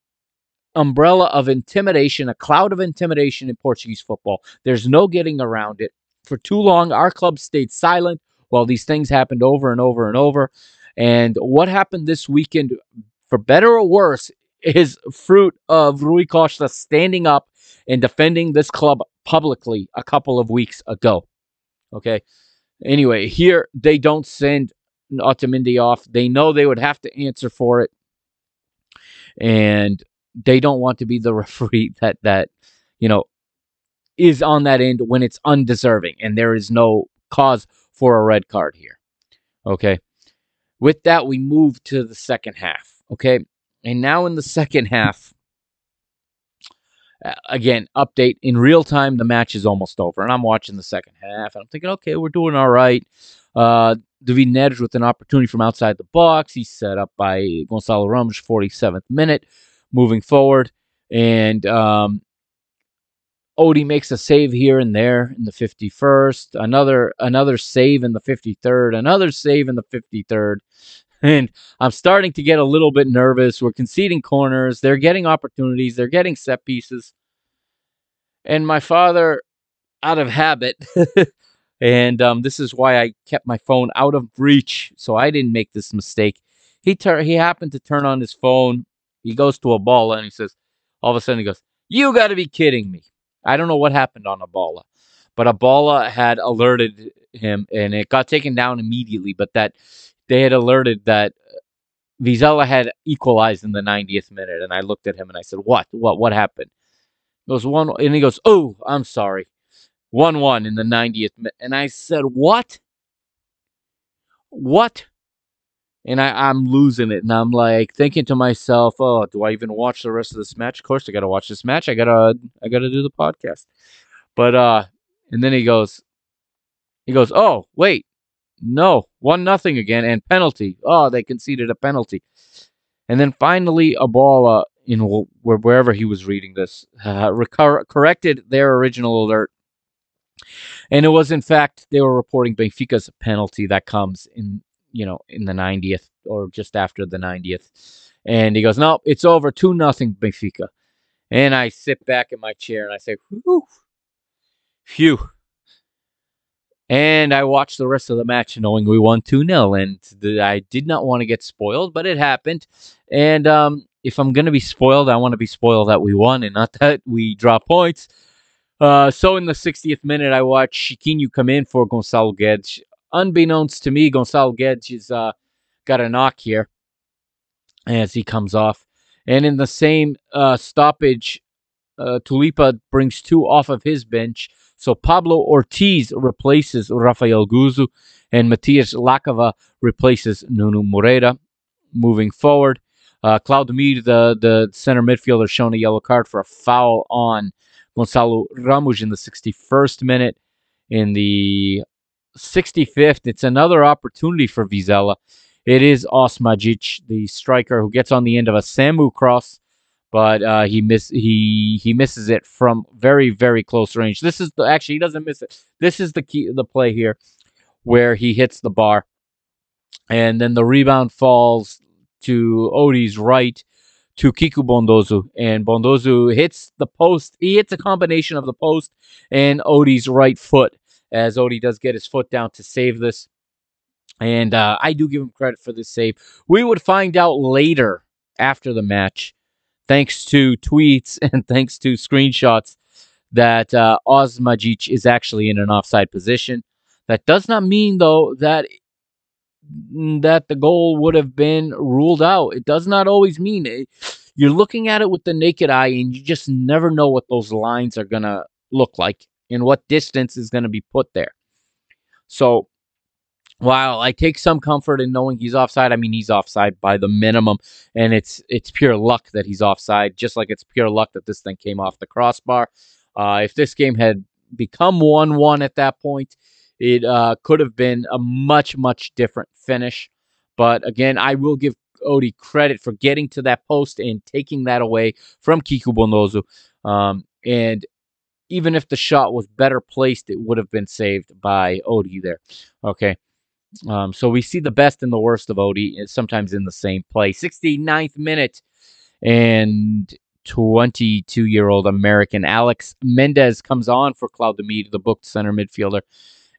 umbrella of intimidation, a cloud of intimidation in Portuguese football. There's no getting around it. For too long, our club stayed silent while these things happened over and over and over. And what happened this weekend, for better or worse, is fruit of Rui Costa standing up and defending this club publicly a couple of weeks ago. Okay? Anyway, here they don't send Otamendi off. They know they would have to answer for it. And they don't want to be the referee that, that you know, is on that end when it's undeserving and there is no cause for a red card here. Okay. With that, we move to the second half. Okay. And now in the second half, again, update in real time, the match is almost over. And I'm watching the second half and I'm thinking, okay, we're doing all right. Uh, David Nedge with an opportunity from outside the box. He's set up by Gonçalo Ramos, forty-seventh minute, moving forward. And, um, Odi makes a save here and there in the fifty-first, another another save in the fifty-third, another save in the fifty-third. And I'm starting to get a little bit nervous. We're conceding corners. They're getting opportunities. They're getting set pieces. And my father, out of habit, and um, this is why I kept my phone out of reach so I didn't make this mistake. He, tur- he happened to turn on his phone. He goes to a ball and he says, all of a sudden he goes, "You got to be kidding me." I don't know what happened on Abala, but Abala had alerted him, and it got taken down immediately, but that they had alerted that Vizela had equalized in the ninetieth minute, and I looked at him and I said, what, what, what happened? It was one, and he goes, "Oh, I'm sorry, one one in the ninetieth minute." And I said, what? What? And I, I'm losing it. And I'm like thinking to myself, oh, do I even watch the rest of this match? Of course I gotta watch this match. I gotta I gotta do the podcast. But uh and then he goes he goes, "Oh, wait, no, one nothing again, and penalty. Oh, they conceded a penalty." And then finally Abala, in wherever he was reading this, uh, recor- corrected their original alert. And it was, in fact, they were reporting Benfica's penalty that comes in, you know, in the ninetieth or just after the ninetieth. And he goes, "No, it's over, two nothing Benfica." And I sit back in my chair and I say, whew, phew. And I watched the rest of the match knowing we won two nil. And the, I did not want to get spoiled, but it happened. And um, if I'm going to be spoiled, I want to be spoiled that we won and not that we draw points. Uh, so in the sixtieth minute, I watched Chiquinho come in for Gonçalo Guedes. Unbeknownst to me, Gonçalo Guedes has uh, got a knock here as he comes off. And in the same uh, stoppage, uh, Tulipa brings two off of his bench. So Pablo Ortiz replaces Rafael Guzzo, and Matias Lacava replaces Nuno Moreira. Moving forward, uh, Claudio Meite, the, the center midfielder, shown a yellow card for a foul on Gonçalo Ramos in the sixty-first minute. In the sixty-fifth, it's another opportunity for Vizela. It is Osmajić, the striker, who gets on the end of a Samu cross, but uh, he miss he he misses it from very, very close range. This is the, actually he doesn't miss it. This is the key the play here, where he hits the bar, and then the rebound falls to Odi's right, to Kiko Bondoso, and Bondoso hits the post. He hits a combination of the post and Odi's right foot, as Odi does get his foot down to save this. And uh, I do give him credit for this save. We would find out later after the match, thanks to tweets and thanks to screenshots, that uh, Osmajić is actually in an offside position. That does not mean, though, that that the goal would have been ruled out. It does not always mean it. You're looking at it with the naked eye, and you just never know what those lines are going to look like and what distance is going to be put there. So while I take some comfort in knowing he's offside, I mean, he's offside by the minimum, and it's it's pure luck that he's offside, just like it's pure luck that this thing came off the crossbar. Uh, if this game had become one one at that point, it uh, could have been a much, much different finish. But again, I will give Odi credit for getting to that post and taking that away from Kiko Bondoso. Um, and even if the shot was better placed, it would have been saved by Odi there. Okay. Um, so we see the best and the worst of Odi sometimes in the same play. sixty-ninth minute, and twenty-two-year-old American Alex Mendez comes on for Claudio Meite, the booked center midfielder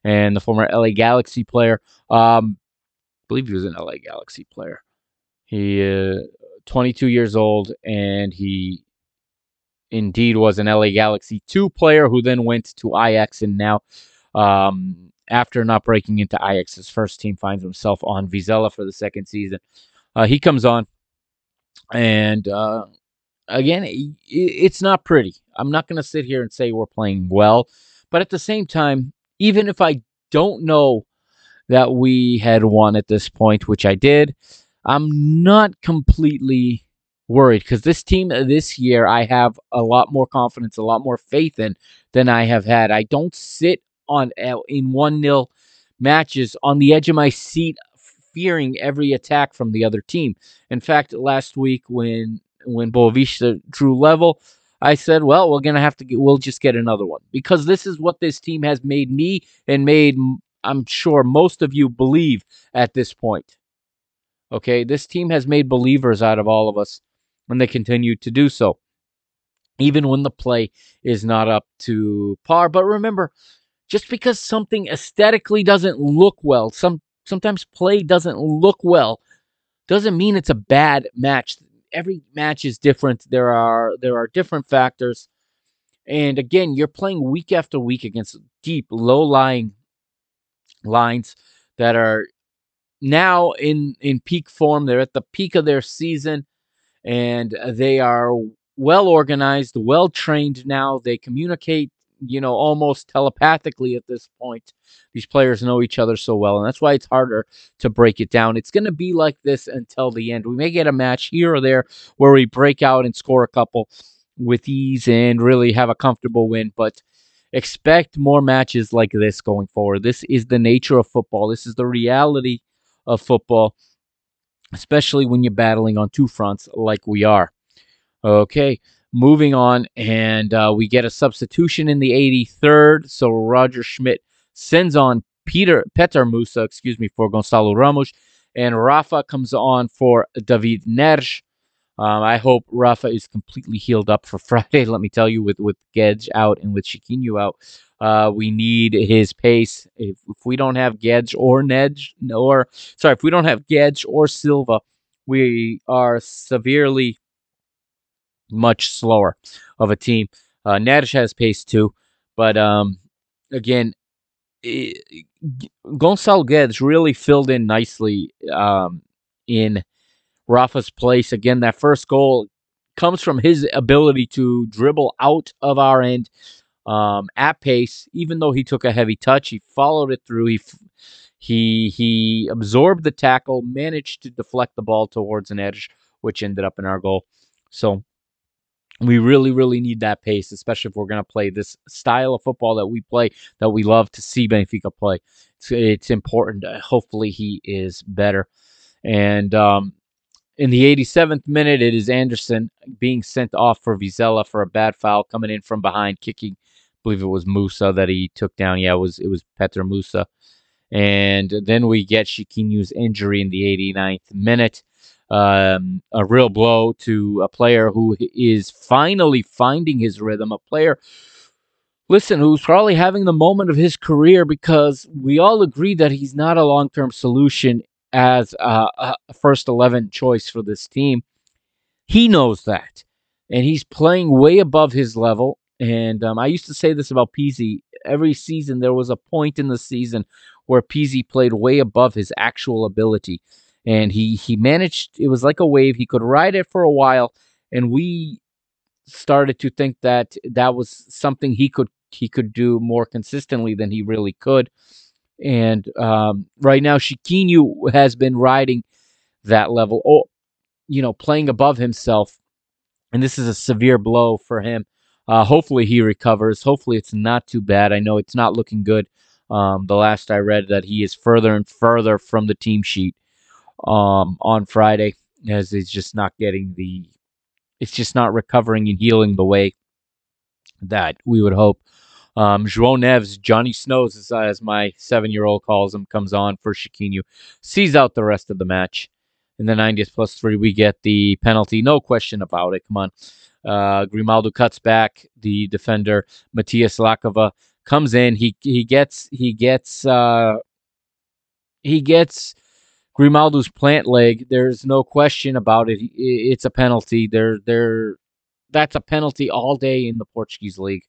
and the former L A Galaxy player. Um, I believe he was an L A Galaxy player. He uh, twenty-two years old, and he indeed was an L A Galaxy two player who then went to Ajax, and now um, after not breaking into Ajax, his first team, finds himself on Vizela for the second season. Uh, he comes on, and uh, again, it's not pretty. I'm not going to sit here and say we're playing well. But at the same time, even if I don't know that we had won at this point, which I did, I'm not completely worried, because this team this year I have a lot more confidence, a lot more faith in than I have had. I don't sit on in one nil matches on the edge of my seat fearing every attack from the other team. In fact, last week when... When Boavista drew level, I said, well, we're going to have to get, we'll just get another one, because this is what this team has made me and made, I'm sure, most of you believe at this point. Okay, this team has made believers out of all of us, and they continue to do so, even when the play is not up to par. But remember, just because something aesthetically doesn't look well, some sometimes play doesn't look well, doesn't mean it's a bad match. Every match is different. There are there are different factors. And again, you're playing week after week against deep, low-lying lines that are now in, in peak form. They're at the peak of their season, and they are well-organized, well-trained now. They communicate, you know, almost telepathically at this point. These players know each other so well, and that's why it's harder to break it down. It's going to be like this until the end. We may get a match here or there where we break out and score a couple with ease and really have a comfortable win, but expect more matches like this going forward. This is the nature of football. This is the reality of football, especially when you're battling on two fronts like we are. Okay. Moving on, and uh, we get a substitution in the eighty-third. So Roger Schmidt sends on Peter Petar Musa, excuse me, for Gonçalo Ramos, and Rafa comes on for David Nedge. Um, I hope Rafa is completely healed up for Friday. Let me tell you, with with Gedge out and with Chiquinho out, uh, we need his pace. If, if we don't have Gedge or Nedge, or sorry, if we don't have Gedge or Silva, we are severely much slower of a team. Uh, Nadish has pace too, but um, again, it, Gonçalo Guedes really filled in nicely um, in Rafa's place. Again, that first goal comes from his ability to dribble out of our end um, at pace. Even though he took a heavy touch, he followed it through. He he he absorbed the tackle, managed to deflect the ball towards an edge, which ended up in our goal. So we really, really need that pace, especially if we're going to play this style of football that we play, that we love to see Benfica play. It's, it's important. Hopefully he is better. And um, in the eighty-seventh minute, it is Anderson being sent off for Vizela for a bad foul, coming in from behind, kicking, I believe it was Musa that he took down. Yeah, it was, it was Petar Musa. And then we get Chiquinho's injury in the eighty-ninth minute. um, a real blow to a player who is finally finding his rhythm, a player, listen, who's probably having the moment of his career, because we all agree that he's not a long-term solution as a, a first eleven choice for this team. He knows that, and he's playing way above his level. And um, I used to say this about P Z. Every season, there was a point in the season where P Z played way above his actual ability. And he he managed, it was like a wave. He could ride it for a while. And we started to think that that was something he could he could do more consistently than he really could. And um, right now, Chiquinho has been riding that level, oh, you know, playing above himself. And this is a severe blow for him. Uh, hopefully he recovers. Hopefully it's not too bad. I know it's not looking good. Um, the last I read that he is further and further from the team sheet um, on Friday, as he's just not getting the, it's just not recovering and healing the way that we would hope. Um, João Neves, Johnny Snows, as, as my seven-year-old calls him, comes on for Chiquinho, sees out the rest of the match. In the ninetieth plus three, we get the penalty. No question about it. Come on. Uh, Grimaldo cuts back. The defender, Matias Lakava, comes in. He he gets he gets uh, he gets Grimaldo's plant leg. There's no question about it. It's a penalty. There there that's a penalty all day in the Portuguese league.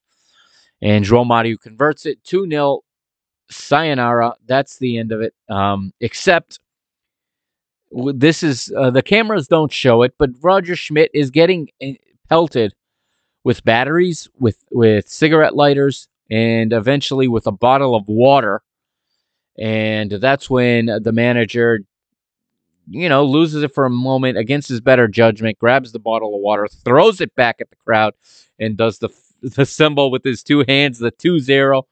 And João Mário converts it two nil. Sayonara. That's the end of it. Um, except. This is uh, the cameras don't show it, but Roger Schmidt is getting pelted with batteries, with with cigarette lighters, and eventually with a bottle of water. And that's when the manager, you know, loses it for a moment against his better judgment, grabs the bottle of water, throws it back at the crowd, and does the the symbol with his two hands, the two zero.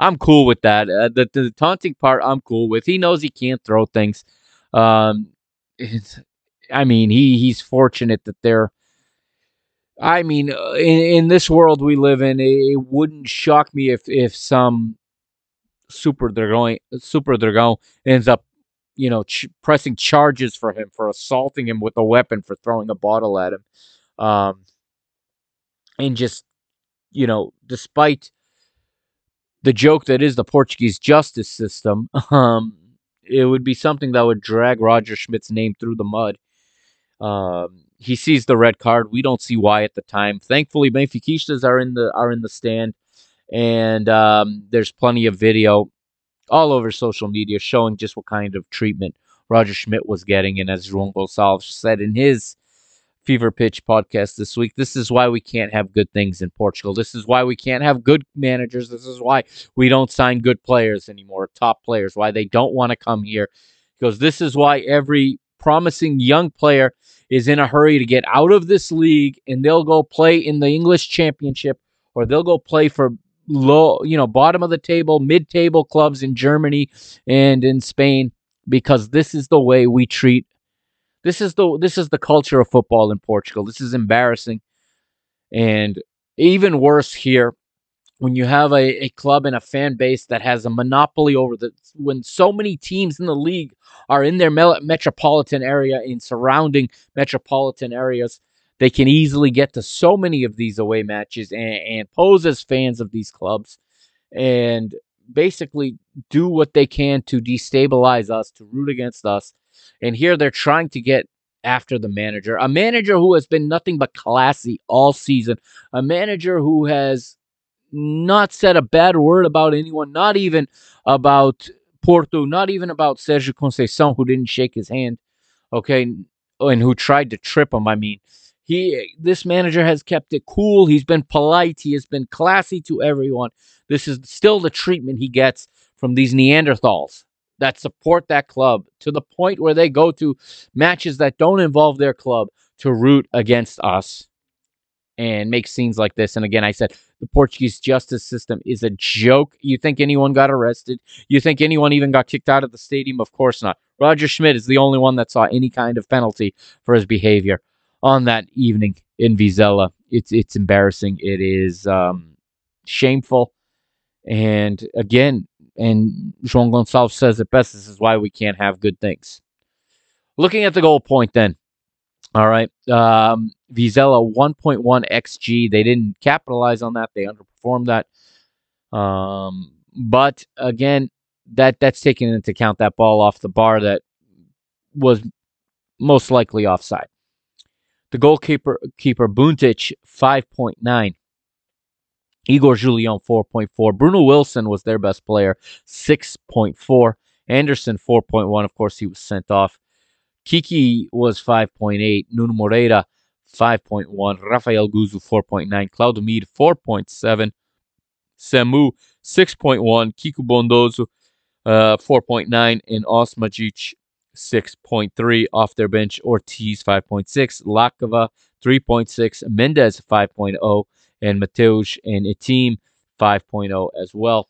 I'm cool with that. Uh, the, the taunting part, I'm cool with. He knows he can't throw things. Um, it's, I mean, he, he's fortunate that they're, I mean, in, in this world we live in, it, it wouldn't shock me if, if some super dragon, super dragon ends up, you know, ch- pressing charges for him, for assaulting him with a weapon, for throwing a bottle at him. Um, and just, you know, despite the joke that is the Portuguese justice system, um, it would be something that would drag Roger Schmidt's name through the mud. Um, he sees the red card. We don't see why at the time. Thankfully, Benfiquistas are in the are in the stand, and um, there's plenty of video all over social media showing just what kind of treatment Roger Schmidt was getting. And as João Gonçalves said in his Fever Pitch podcast this week, this is why we can't have good things in Portugal. This is why we can't have good managers. This is why we don't sign good players anymore, top players, why they don't want to come here. Because this is why every promising young player is in a hurry to get out of this league, and they'll go play in the English Championship, or they'll go play for low, you know, bottom of the table, mid-table clubs in Germany and in Spain, because this is the way we treat. This is the this is the culture of football in Portugal. This is embarrassing. And even worse here, when you have a, a club and a fan base that has a monopoly over the, when so many teams in the league are in their me- metropolitan area, in surrounding metropolitan areas, they can easily get to so many of these away matches and, and pose as fans of these clubs and basically do what they can to destabilize us, to root against us. And here they're trying to get after the manager, a manager who has been nothing but classy all season, a manager who has not said a bad word about anyone, not even about Porto, not even about Sergio Conceição, who didn't shake his hand, okay, and who tried to trip him. I mean, he this manager has kept it cool. He's been polite. He has been classy to everyone. This is still the treatment he gets from these Neanderthals that support that club, to the point where they go to matches that don't involve their club to root against us and make scenes like this. And again, I said, the Portuguese justice system is a joke. You think anyone got arrested? You think anyone even got kicked out of the stadium? Of course not. Roger Schmidt is the only one that saw any kind of penalty for his behavior on that evening in Vizela. It's, it's embarrassing. It is um, shameful. And again, and João Gonçalves says it best, this is why we can't have good things. Looking at the goal point then. All right. Um, Vizela, one point one X G. They didn't capitalize on that. They underperformed that. Um, but again, that that's taken into account, that ball off the bar that was most likely offside. The goalkeeper, keeper Buntic, five point nine. Igor Julião, four point four. Bruno Wilson was their best player, six point four. Anderson, four point one. Of course, he was sent off. Kiki was five point eight. Nuno Moreira, five point one. Rafael Guzzo, four point nine. Claudio Meite, four point seven. Samu, six point one. Kiko Bondoso, uh, four point nine. And Osmajić, six point three. Off their bench, Ortiz, five point six. Lakava, three point six. Mendes, five point oh. And Mateusz and Itim, five point oh as well.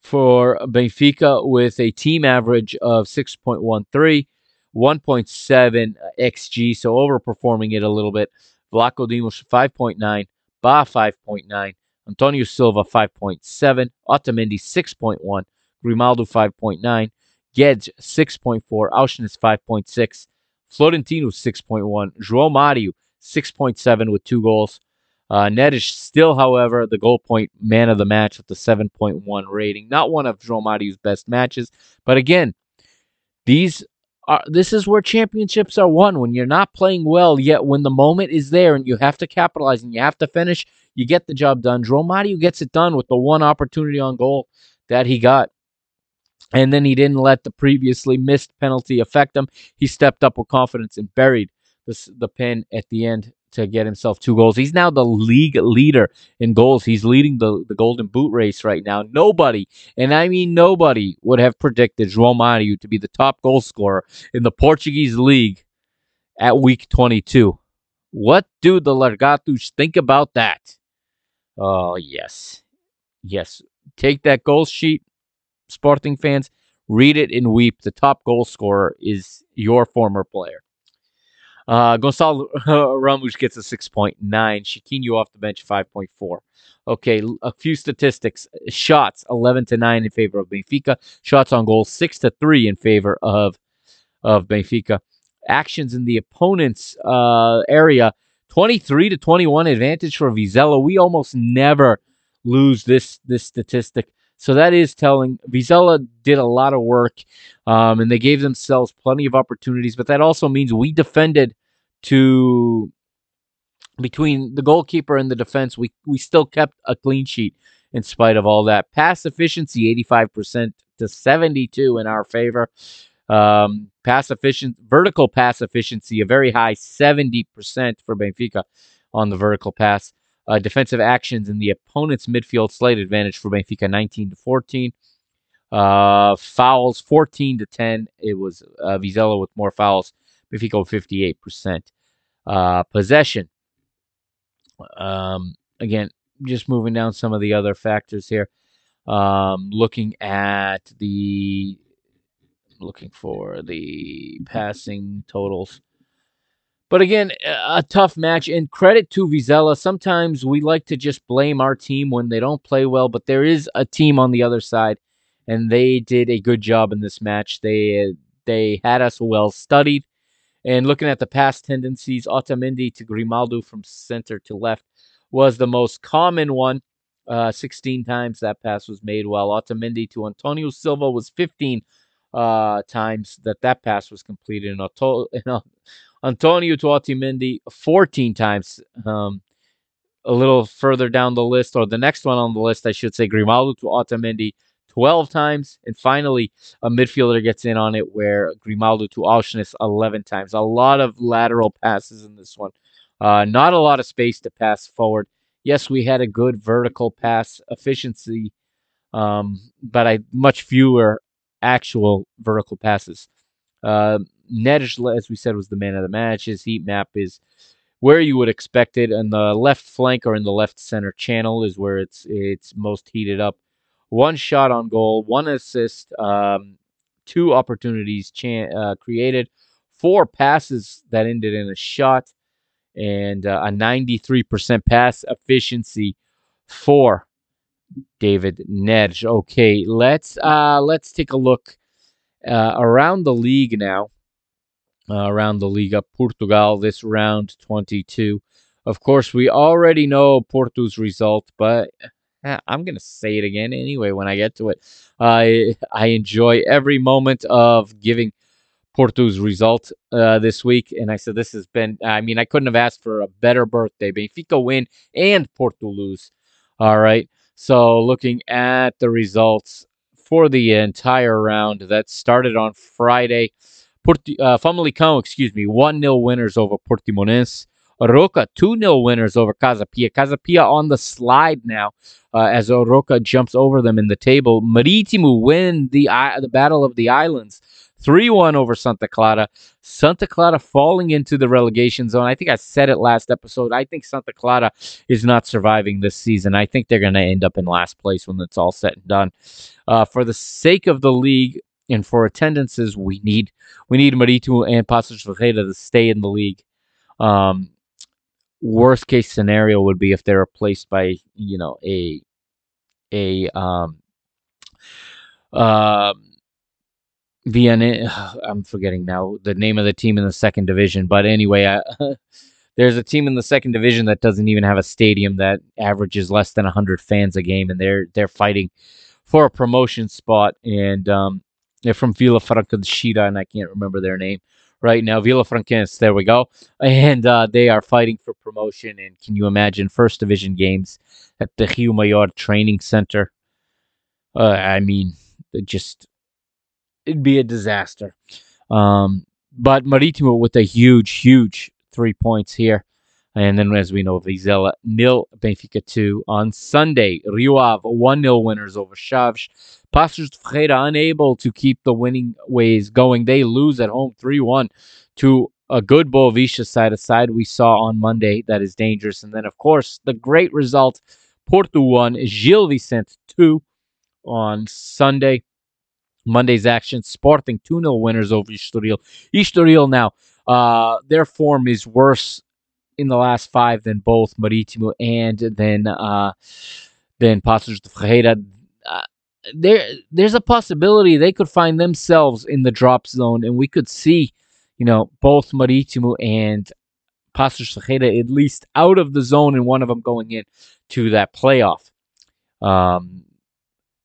For Benfica, with a team average of six point one three, one point seven X G, so overperforming it a little bit. Vlaco Dimos, five point nine. Ba, five point nine. Antonio Silva, five point seven. Otamendi, six point one. Grimaldo, five point nine. Gedge, six point four. Auschwitz, five point six. Florentino, six point one. João Mário, six point seven with two goals. Uh, Nedge still, however, the goal point man of the match with the seven point one rating. Not one of João Mário's best matches, but again, these are this is where championships are won, when you're not playing well, yet when the moment is there and you have to capitalize and you have to finish, you get the job done. João Mário gets it done with the one opportunity on goal that he got, and then he didn't let the previously missed penalty affect him. He stepped up with confidence and buried the, the pin at the end to get himself two goals. He's now the league leader in goals. He's leading the, the Golden Boot race right now. Nobody, and I mean nobody, would have predicted João Mário to be the top goal scorer in the Portuguese league at week twenty-two. What do the Largatos think about that? Oh, yes. Yes. Take that goal sheet, Sporting fans. Read it and weep. The top goal scorer is your former player. Uh, Gonçalo uh, Ramos gets a six point nine. Chiquinho off the bench, five point four. Okay, a few statistics. Shots, eleven to nine in favor of Benfica. Shots on goal, six to three in favor of, of Benfica. Actions in the opponent's uh, area, twenty-three to twenty-one advantage for Vizela. We almost never lose this, this statistic. So that is telling. Vizela did a lot of work, um, and they gave themselves plenty of opportunities. But that also means we defended to between the goalkeeper and the defense. We we still kept a clean sheet in spite of all that. Pass efficiency, eighty-five percent to seventy-two in our favor. Um, pass efficient, vertical pass efficiency, a very high seventy percent for Benfica on the vertical pass. Uh, defensive actions in the opponent's midfield, slight advantage for Benfica, nineteen to fourteen. Uh, fouls, fourteen to ten. It was uh, Vizela with more fouls. Benfica with fifty-eight percent. Uh, possession. Um, again, just moving down some of the other factors here. Um, looking at the... Looking for the passing totals. But again, a tough match, and credit to Vizela. Sometimes we like to just blame our team when they don't play well, but there is a team on the other side, and they did a good job in this match. They they had us well studied, and looking at the pass tendencies, Otamendi to Grimaldo from center to left was the most common one. Uh, sixteen times that pass was made, while Otamendi to Antonio Silva was fifteen uh, times that that pass was completed, and Otto, and Antonio to Otamendi fourteen times. Um, a little further down the list, or the next one on the list, I should say, Grimaldo to Otamendi twelve times. And finally, a midfielder gets in on it where Grimaldo to Auschwitz eleven times. A lot of lateral passes in this one. Uh, not a lot of space to pass forward. Yes, we had a good vertical pass efficiency, um, but I much fewer actual vertical passes. Uh, Nedge, as we said, was the man of the match. His heat map is where you would expect it, and the left flank or in the left center channel is where it's it's most heated up. One shot on goal, one assist, um, two opportunities chan uh, created, four passes that ended in a shot, and uh, a ninety-three percent pass efficiency for David Nedge. Okay, let's uh, let's take a look uh, around the league now, uh, around the Liga Portugal this round twenty-two. Of course, we already know Porto's result, but I'm going to say it again anyway when I get to it. Uh, I enjoy every moment of giving Porto's result uh, this week. And I said, this has been, I mean, I couldn't have asked for a better birthday. Benfica win and Porto lose. All right. So looking at the results for the entire round that started on Friday, Porto, uh, Famalicão, excuse me, one nil winners over Portimonense. Roca, two nil winners over Casapia. Casapia on the slide now uh, as Roca jumps over them in the table. Marítimo win the uh, the Battle of the Islands, three one over Santa Clara. Santa Clara falling into the relegation zone. I think I said it last episode. I think Santa Clara is not surviving this season. I think they're going to end up in last place when it's all said and done. Uh, for the sake of the league and for attendances, we need we need Marítimo and Passos Ferreira to stay in the league. Um, Worst case scenario would be if they're replaced by, you know, a a um uh Vianney. I'm forgetting now the name of the team in the second division, but anyway, I, there's a team in the second division that doesn't even have a stadium that averages less than a hundred fans a game, and they're they're fighting for a promotion spot, and um they're from Vila Frankenshira, and I can't remember their name right now. Villafranquense, there we go. And uh, they are fighting for promotion. And can you imagine first division games at the Rio Maior Training Center? Uh, I mean, it just, it'd be a disaster. Um, but Marítimo with a huge, huge three points here. And then, as we know, Vizela nil, Benfica two. On Sunday, Rio Ave one nil winners over Chaves. Passos de Ferreira unable to keep the winning ways going. They lose at home three one to a good Boa Vista side, a side we saw on Monday that is dangerous. And then, of course, the great result, Porto one, Gil Vicente two on Sunday. Monday's action, Sporting two nil winners over Estoril. Estoril now, uh, their form is worse in the last five than both Marítimo and then uh, then Passos de Ferreira. Uh, There, there's a possibility they could find themselves in the drop zone, and we could see, you know, both Marítimo and Passos Ferreira at least out of the zone, and one of them going in to that playoff. Um,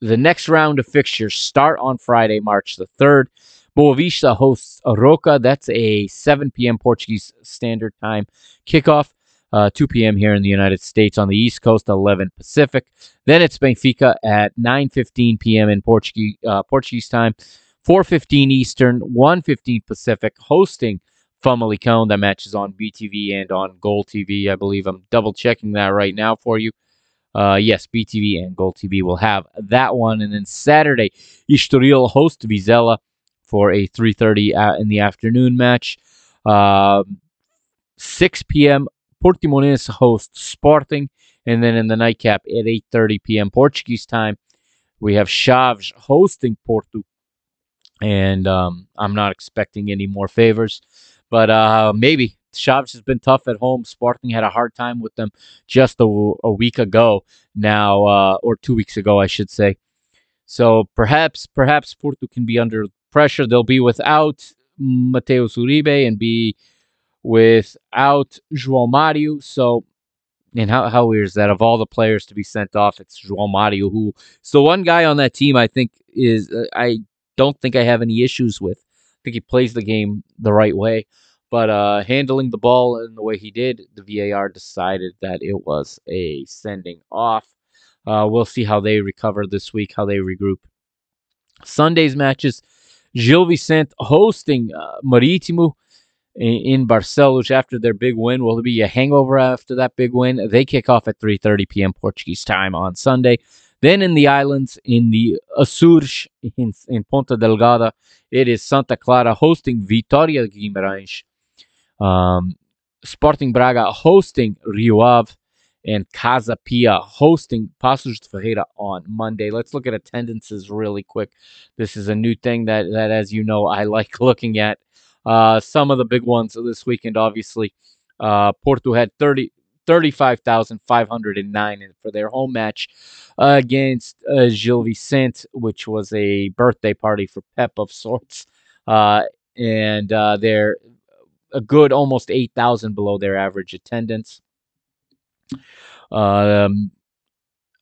the next round of fixtures start on Friday, March the third. Boa Vista hosts Roca. That's a seven p.m. Portuguese Standard Time kickoff. Uh, two p.m. here in the United States on the East Coast, eleven Pacific. Then it's Benfica at nine fifteen p.m. in Portuguese uh, Portuguese time, four fifteen Eastern, one fifteen Pacific, hosting Famalicão. That match is on B T V and on Goal T V, I believe. I'm double-checking that right now for you. Uh, yes, B T V and Goal T V will have that one. And then Saturday, Estoril hosts Vizela for a three thirty uh, in the afternoon match. Uh, six p.m. Portimonense hosts Sporting, and then in the nightcap at eight thirty p.m. Portuguese time, we have Chaves hosting Porto, and um, I'm not expecting any more favors, but uh, maybe. Chaves has been tough at home. Sporting had a hard time with them just a, a week ago now, uh, or two weeks ago, I should say. So perhaps, perhaps Porto can be under pressure. They'll be without Mateus Uribe and be without João Mário, so, and how, how weird is that? Of all the players to be sent off, it's João Mário, who is the one guy on that team I think is, uh, I don't think I have any issues with. I think he plays the game the right way, but uh, handling the ball in the way he did, the V A R decided that it was a sending off. Uh, we'll see how they recover this week, how they regroup. Sunday's matches, Gil Vicente hosting uh, Marítimo in Barcelos after their big win. Will it be a hangover after that big win? They kick off at three thirty p.m. Portuguese time on Sunday. Then in the islands, in the Açores, in, in Ponta Delgada, it is Santa Clara hosting Vitória Guimarães. Um, Sporting Braga hosting Rio Ave, and Casapia hosting Passos de Ferreira on Monday. Let's look at attendances really quick. This is a new thing that, that as you know, I like looking at. Uh, some of the big ones this weekend, obviously. Uh, Porto had 30, thirty-five thousand five hundred nine for their home match uh, against uh, Gil Vicente, which was a birthday party for Pep of sorts. Uh, and uh, they're a good almost eight thousand below their average attendance. Um,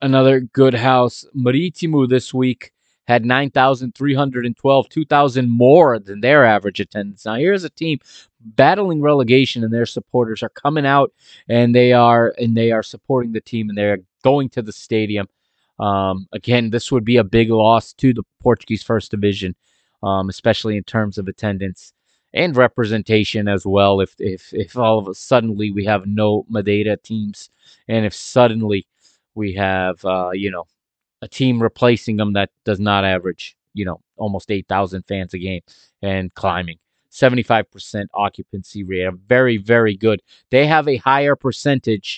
another good house, Maritimu, this week had nine thousand three hundred twelve, two thousand more than their average attendance. Now, here's a team battling relegation, and their supporters are coming out, and they are and they are supporting the team, and they're going to the stadium. Um, again, this would be a big loss to the Portuguese First Division, um, especially in terms of attendance and representation as well. If if if all of a suddenly we have no Madeira teams, and if suddenly we have uh, you know. a team replacing them that does not average, you know, almost eight thousand fans a game and climbing. seventy-five percent occupancy rate. Very, very good. They have a higher percentage,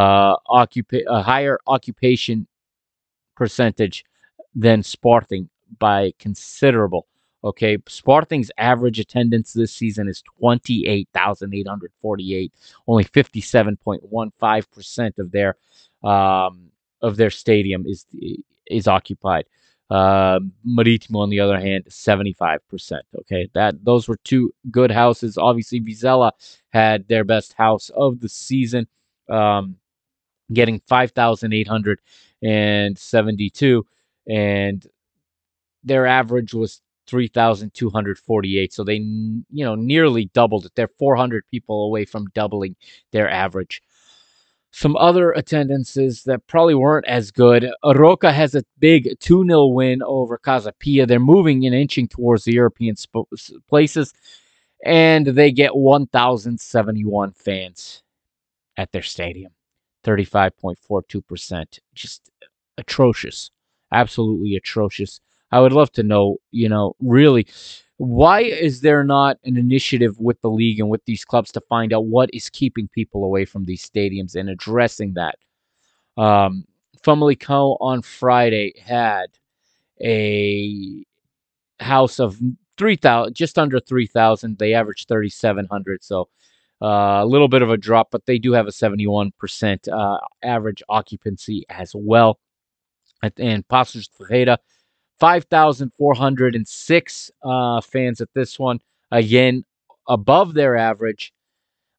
uh, occupa- a higher occupation percentage than Sporting by considerable. Okay, Sporting's average attendance this season is twenty-eight thousand eight hundred forty-eight. Only fifty-seven point one five percent of their um, of their stadium is is occupied. Uh, Maritimo, on the other hand, seventy-five percent. Okay, that those were two good houses. Obviously, Vizela had their best house of the season, um, getting five thousand eight hundred seventy-two, and their average was three thousand two hundred forty-eight. So they, you know, nearly doubled it. They're four hundred people away from doubling their average. Some other attendances that probably weren't as good. Roca has a big two nil win over Casa Pia. They're moving and inching towards the European sp- places, and they get one thousand seventy-one fans at their stadium, thirty-five point four two percent. Just atrocious, absolutely atrocious. I would love to know, you know, really, why is there not an initiative with the league and with these clubs to find out what is keeping people away from these stadiums and addressing that? Um, Famalicão on Friday had a house of three thousand, just under three thousand. They averaged thirty-seven hundred, so uh, a little bit of a drop, but they do have a seventy-one percent uh, average occupancy as well. And Passos de Ferreira, five thousand four hundred six uh, fans at this one. Again, above their average.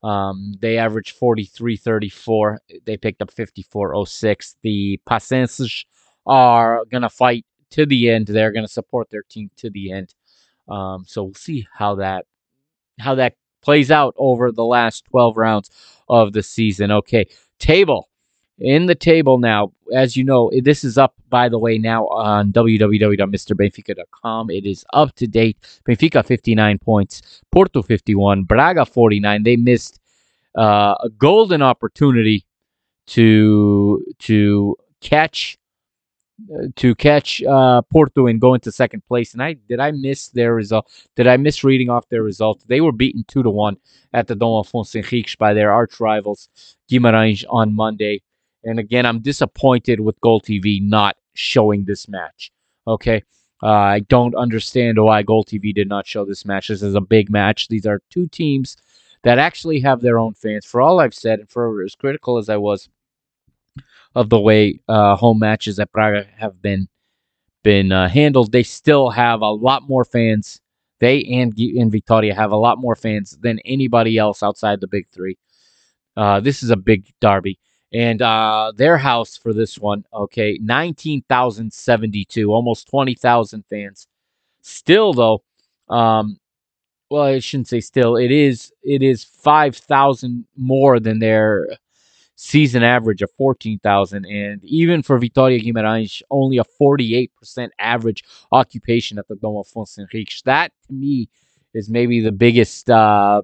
Um, they averaged forty-three thirty-four. They picked up fifty-four oh six. The Passenses are going to fight to the end. They're going to support their team to the end. Um, so we'll see how that how that plays out over the last twelve rounds of the season. Okay, table. In the table now, as you know, this is up, by the way, now on w w w dot mister benfica dot com. It is up to date. Benfica, fifty-nine points. Porto, fifty-one. Braga, forty-nine. They missed uh, a golden opportunity to to catch uh, to catch uh, Porto and go into second place. And I did I miss their result? Did I miss reading off their result? They were beaten two to one at the Dom Afonso Henriques by their arch rivals Guimarães on Monday. And again, I'm disappointed with Goal T V not showing this match. Okay, uh, I don't understand why Goal T V did not show this match. This is a big match. These are two teams that actually have their own fans. For all I've said, and for as critical as I was of the way uh, home matches at Braga have been been uh, handled, they still have a lot more fans. They and and Vitória have a lot more fans than anybody else outside the big three. Uh, this is a big derby. And uh, their house for this one, okay, nineteen thousand seventy-two, almost twenty thousand fans. Still, though, um, well, I shouldn't say still. It is it is five thousand more than their season average of fourteen thousand. And even for Vitória Guimarães, only a forty-eight percent average occupation at the Dom Afonso Henriques. That, to me, is maybe the biggest, uh,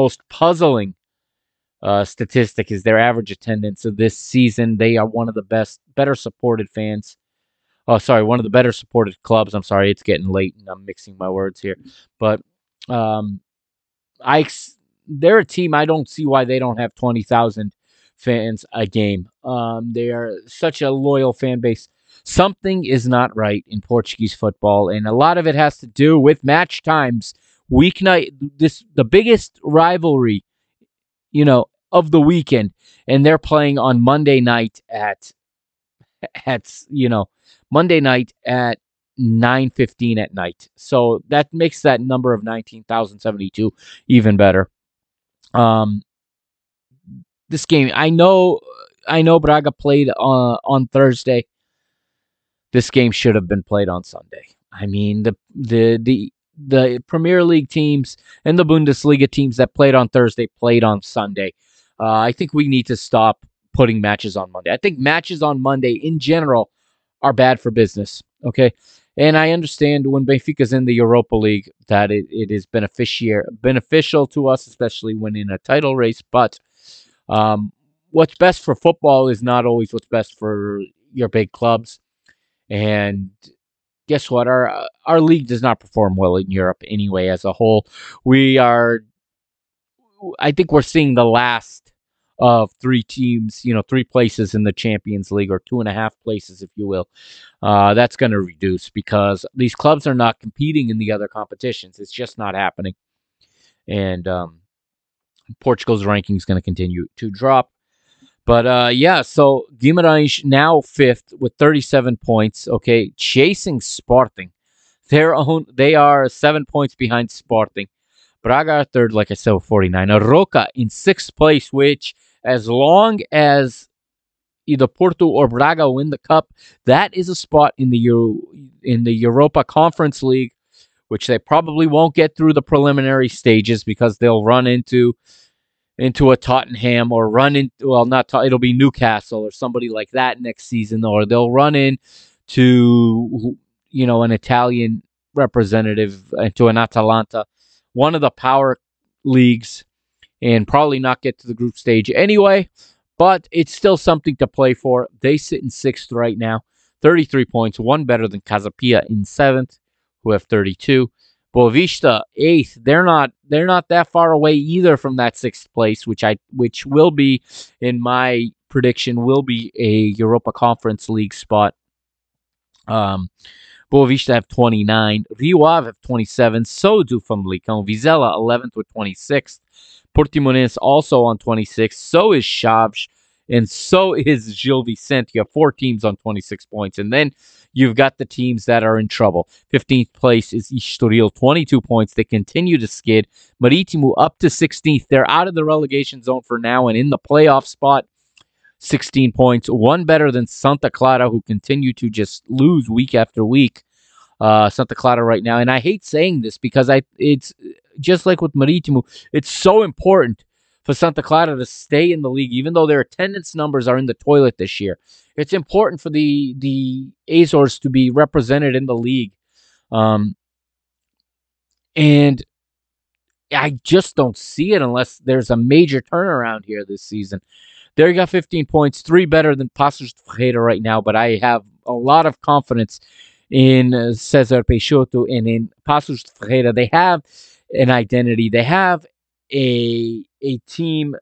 most puzzling Uh, statistic is their average attendance of this season. They are one of the best, better supported fans. Oh, sorry, one of the better supported clubs. I'm sorry, it's getting late and I'm mixing my words here. But um, I, they're a team. I don't see why they don't have twenty thousand fans a game. Um, they are such a loyal fan base. Something is not right in Portuguese football, and a lot of it has to do with match times. Weeknight, this the biggest rivalry, you know, of the weekend, and they're playing on Monday night at at you know Monday night at nine fifteen at night. So that makes that number of nineteen thousand seventy-two even better. Um, this game, I know, I know Braga played uh, on Thursday. This game should have been played on Sunday. I mean, the the the the Premier League teams and the Bundesliga teams that played on Thursday played on Sunday. Uh, I think we need to stop putting matches on Monday. I think matches on Monday in general are bad for business. Okay, and I understand when Benfica's in the Europa League that it, it is beneficiary beneficial to us, especially when in a title race. But um, what's best for football is not always what's best for your big clubs. And guess what? Our our league does not perform well in Europe anyway as a whole. We are, I think we're seeing the last of three teams, you know, three places in the Champions League, or two and a half places, if you will. Uh, that's going to reduce because these clubs are not competing in the other competitions. It's just not happening. And um, Portugal's ranking is going to continue to drop. But, uh, yeah, so Guimarães now fifth with thirty-seven points, okay, chasing Sporting. Their own, they are seven points behind Sporting. Braga are third, like I said, with forty-nine. Roca in sixth place, which as long as either Porto or Braga win the Cup, that is a spot in the, Euro, in the Europa Conference League, which they probably won't get through the preliminary stages because they'll run into... into a Tottenham or run in, well, not, it'll be Newcastle or somebody like that next season, or they'll run in to, you know, an Italian representative, to an Atalanta, one of the power leagues, and probably not get to the group stage anyway, but it's still something to play for. They sit in sixth right now, thirty-three points, one better than Casapia in seventh, who have thirty-two. Boavista eighth. They're not they're not that far away either from that sixth place, which I which will be, in my prediction, will be a Europa Conference League spot. Um, Boavista have twenty-nine. Rio Ave have twenty-seven. So do Famalicão. Vizela eleventh with twenty-six. Portimonense also on twenty-six. So is Chaves. And so is Gil Vicente. You have four teams on twenty-six points. And then you've got the teams that are in trouble. fifteenth place is Estoril, twenty-two points. They continue to skid. Marítimo up to sixteenth. They're out of the relegation zone for now and in the playoff spot. sixteen points. One better than Santa Clara, who continue to just lose week after week. Uh, Santa Clara right now. And I hate saying this because I it's just like with Marítimo, it's so important for Santa Clara to stay in the league, even though their attendance numbers are in the toilet this year. It's important for the the Azores to be represented in the league. Um, and I just don't see it unless there's a major turnaround here this season. There you got fifteen points, three better than Passos de Ferreira right now, but I have a lot of confidence in uh, Cesar Peixoto and in Passos de Ferreira. They have an identity. They have a a team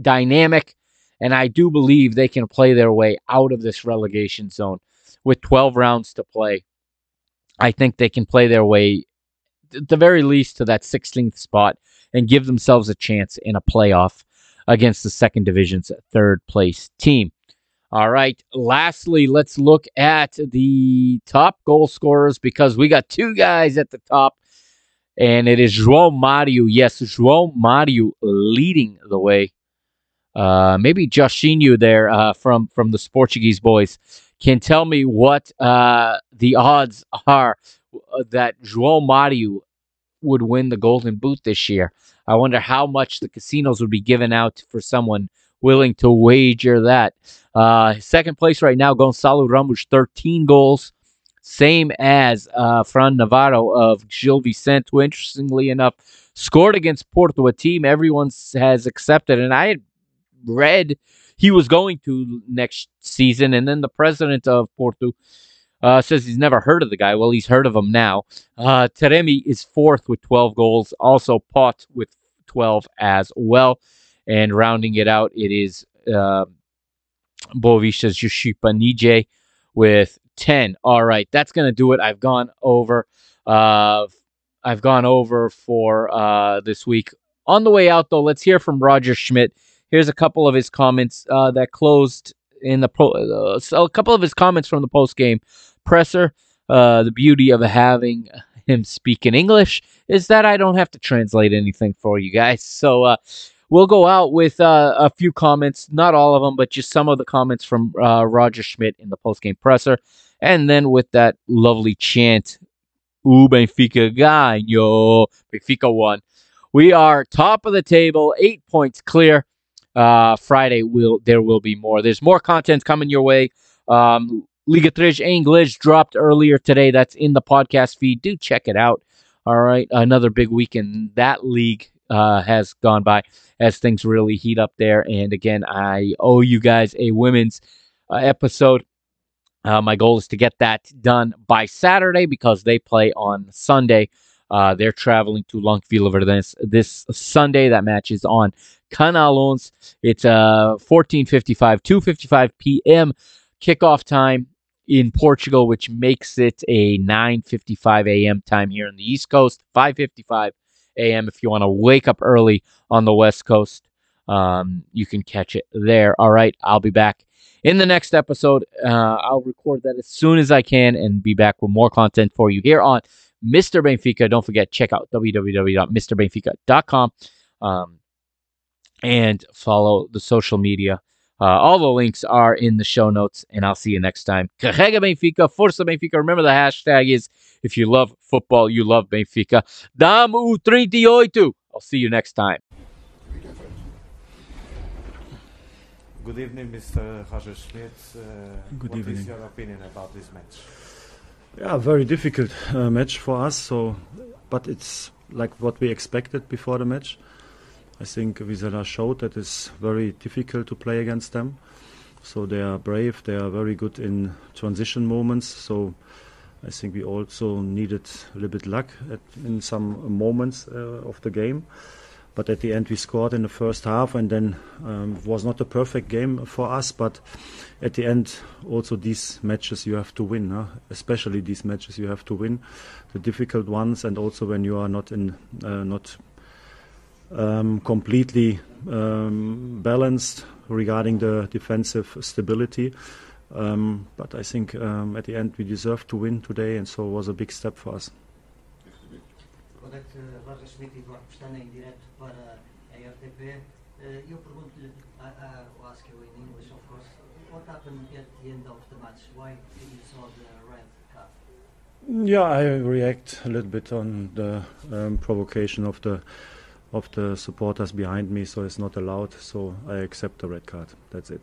dynamic, and I do believe they can play their way out of this relegation zone. With twelve rounds to play, I think they can play their way, at the very least, to that sixteenth spot and give themselves a chance in a playoff against the second division's third place team. All right, lastly, let's look at the top goal scorers, because we got two guys at the top. And it is João Mário. Yes, João Mário leading the way. Uh, maybe Joshinho there uh, from, from the Portuguese boys can tell me what uh, the odds are that João Mário would win the Golden Boot this year. I wonder how much the casinos would be given out for someone willing to wager that. Uh, second place right now, Gonçalo Ramos, thirteen goals. Same as uh, Fran Navarro of Gil Vicente, who, interestingly enough, scored against Porto, a team everyone has accepted. And I had read he was going to next season, and then the president of Porto uh, says he's never heard of the guy. Well, he's heard of him now. Uh, Teremi is fourth with twelve goals, also Pot with twelve as well. And rounding it out, it is uh, Boavista's Joshipa Nije with ten. All right, that's going to do it. I've gone over uh I've gone over for uh this week On the way out, though, let's hear from Roger Schmidt. Here's a couple of his comments uh, that closed in the pro- uh, so a couple of his comments from the post-game presser. Uh, the beauty of having him speak in English is that I don't have to translate anything for you guys. So uh, we'll go out with uh, a few comments, not all of them, but just some of the comments from uh, Roger Schmidt in the post-game presser. And then with that lovely chant, "Ooh, Benfica ganhou, Benfica won." We are top of the table, eight points clear. Uh, Friday, will there will be more. There's more content coming your way. Um, Liga three English dropped earlier today. That's in the podcast feed. Do check it out. All right, another big weekend. That league uh, has gone by as things really heat up there. And again, I owe you guys a women's uh, episode. Uh, my goal is to get that done by Saturday because they play on Sunday. Uh, they're traveling to Longfield this, this Sunday. That match is on Canal Onze. It's uh, fourteen fifty-five, two fifty-five p.m. kickoff time in Portugal, which makes it a nine fifty-five a.m. time here on the East Coast, five fifty-five a.m. if you want to wake up early on the West Coast. Um, you can catch it there. All right, I'll be back in the next episode. Uh, I'll record that as soon as I can and be back with more content for you here on Mister Benfica. Don't forget, check out w w w dot mister benfica dot com um, and follow the social media. Uh, all the links are in the show notes, and I'll see you next time. Carrega Benfica, Força Benfica. Remember the hashtag is, if you love football, you love Benfica. Damo thirty-eight. I'll see you next time. Good evening, Mister Roger Schmidt. Uh, Good what evening. What is your opinion about this match? Yeah, very difficult uh, match for us. So, but it's like what we expected before the match. I think Vizela showed that it's very difficult to play against them. So they are brave. They are very good in transition moments. So I think we also needed a little bit luck at, in some moments uh, of the game. But at the end we scored in the first half, and then um, it was not a perfect game for us. But at the end, also these matches you have to win, huh? Especially these matches you have to win, the difficult ones, and also when you are not in, uh, not um, completely um, balanced regarding the defensive stability. Um, but I think um, at the end we deserved to win today, and so it was a big step for us. Quando é que Roger Schmidt e Eduardo estão em direto para a R T P? Eu pergunto-lhe, I'll ask you in English of course, what happened at the end of the match? Why did you saw the red card? Yeah, I react a little bit on the um, provocation of the of the supporters behind me, so it's not allowed, so I accept the red card, that's it.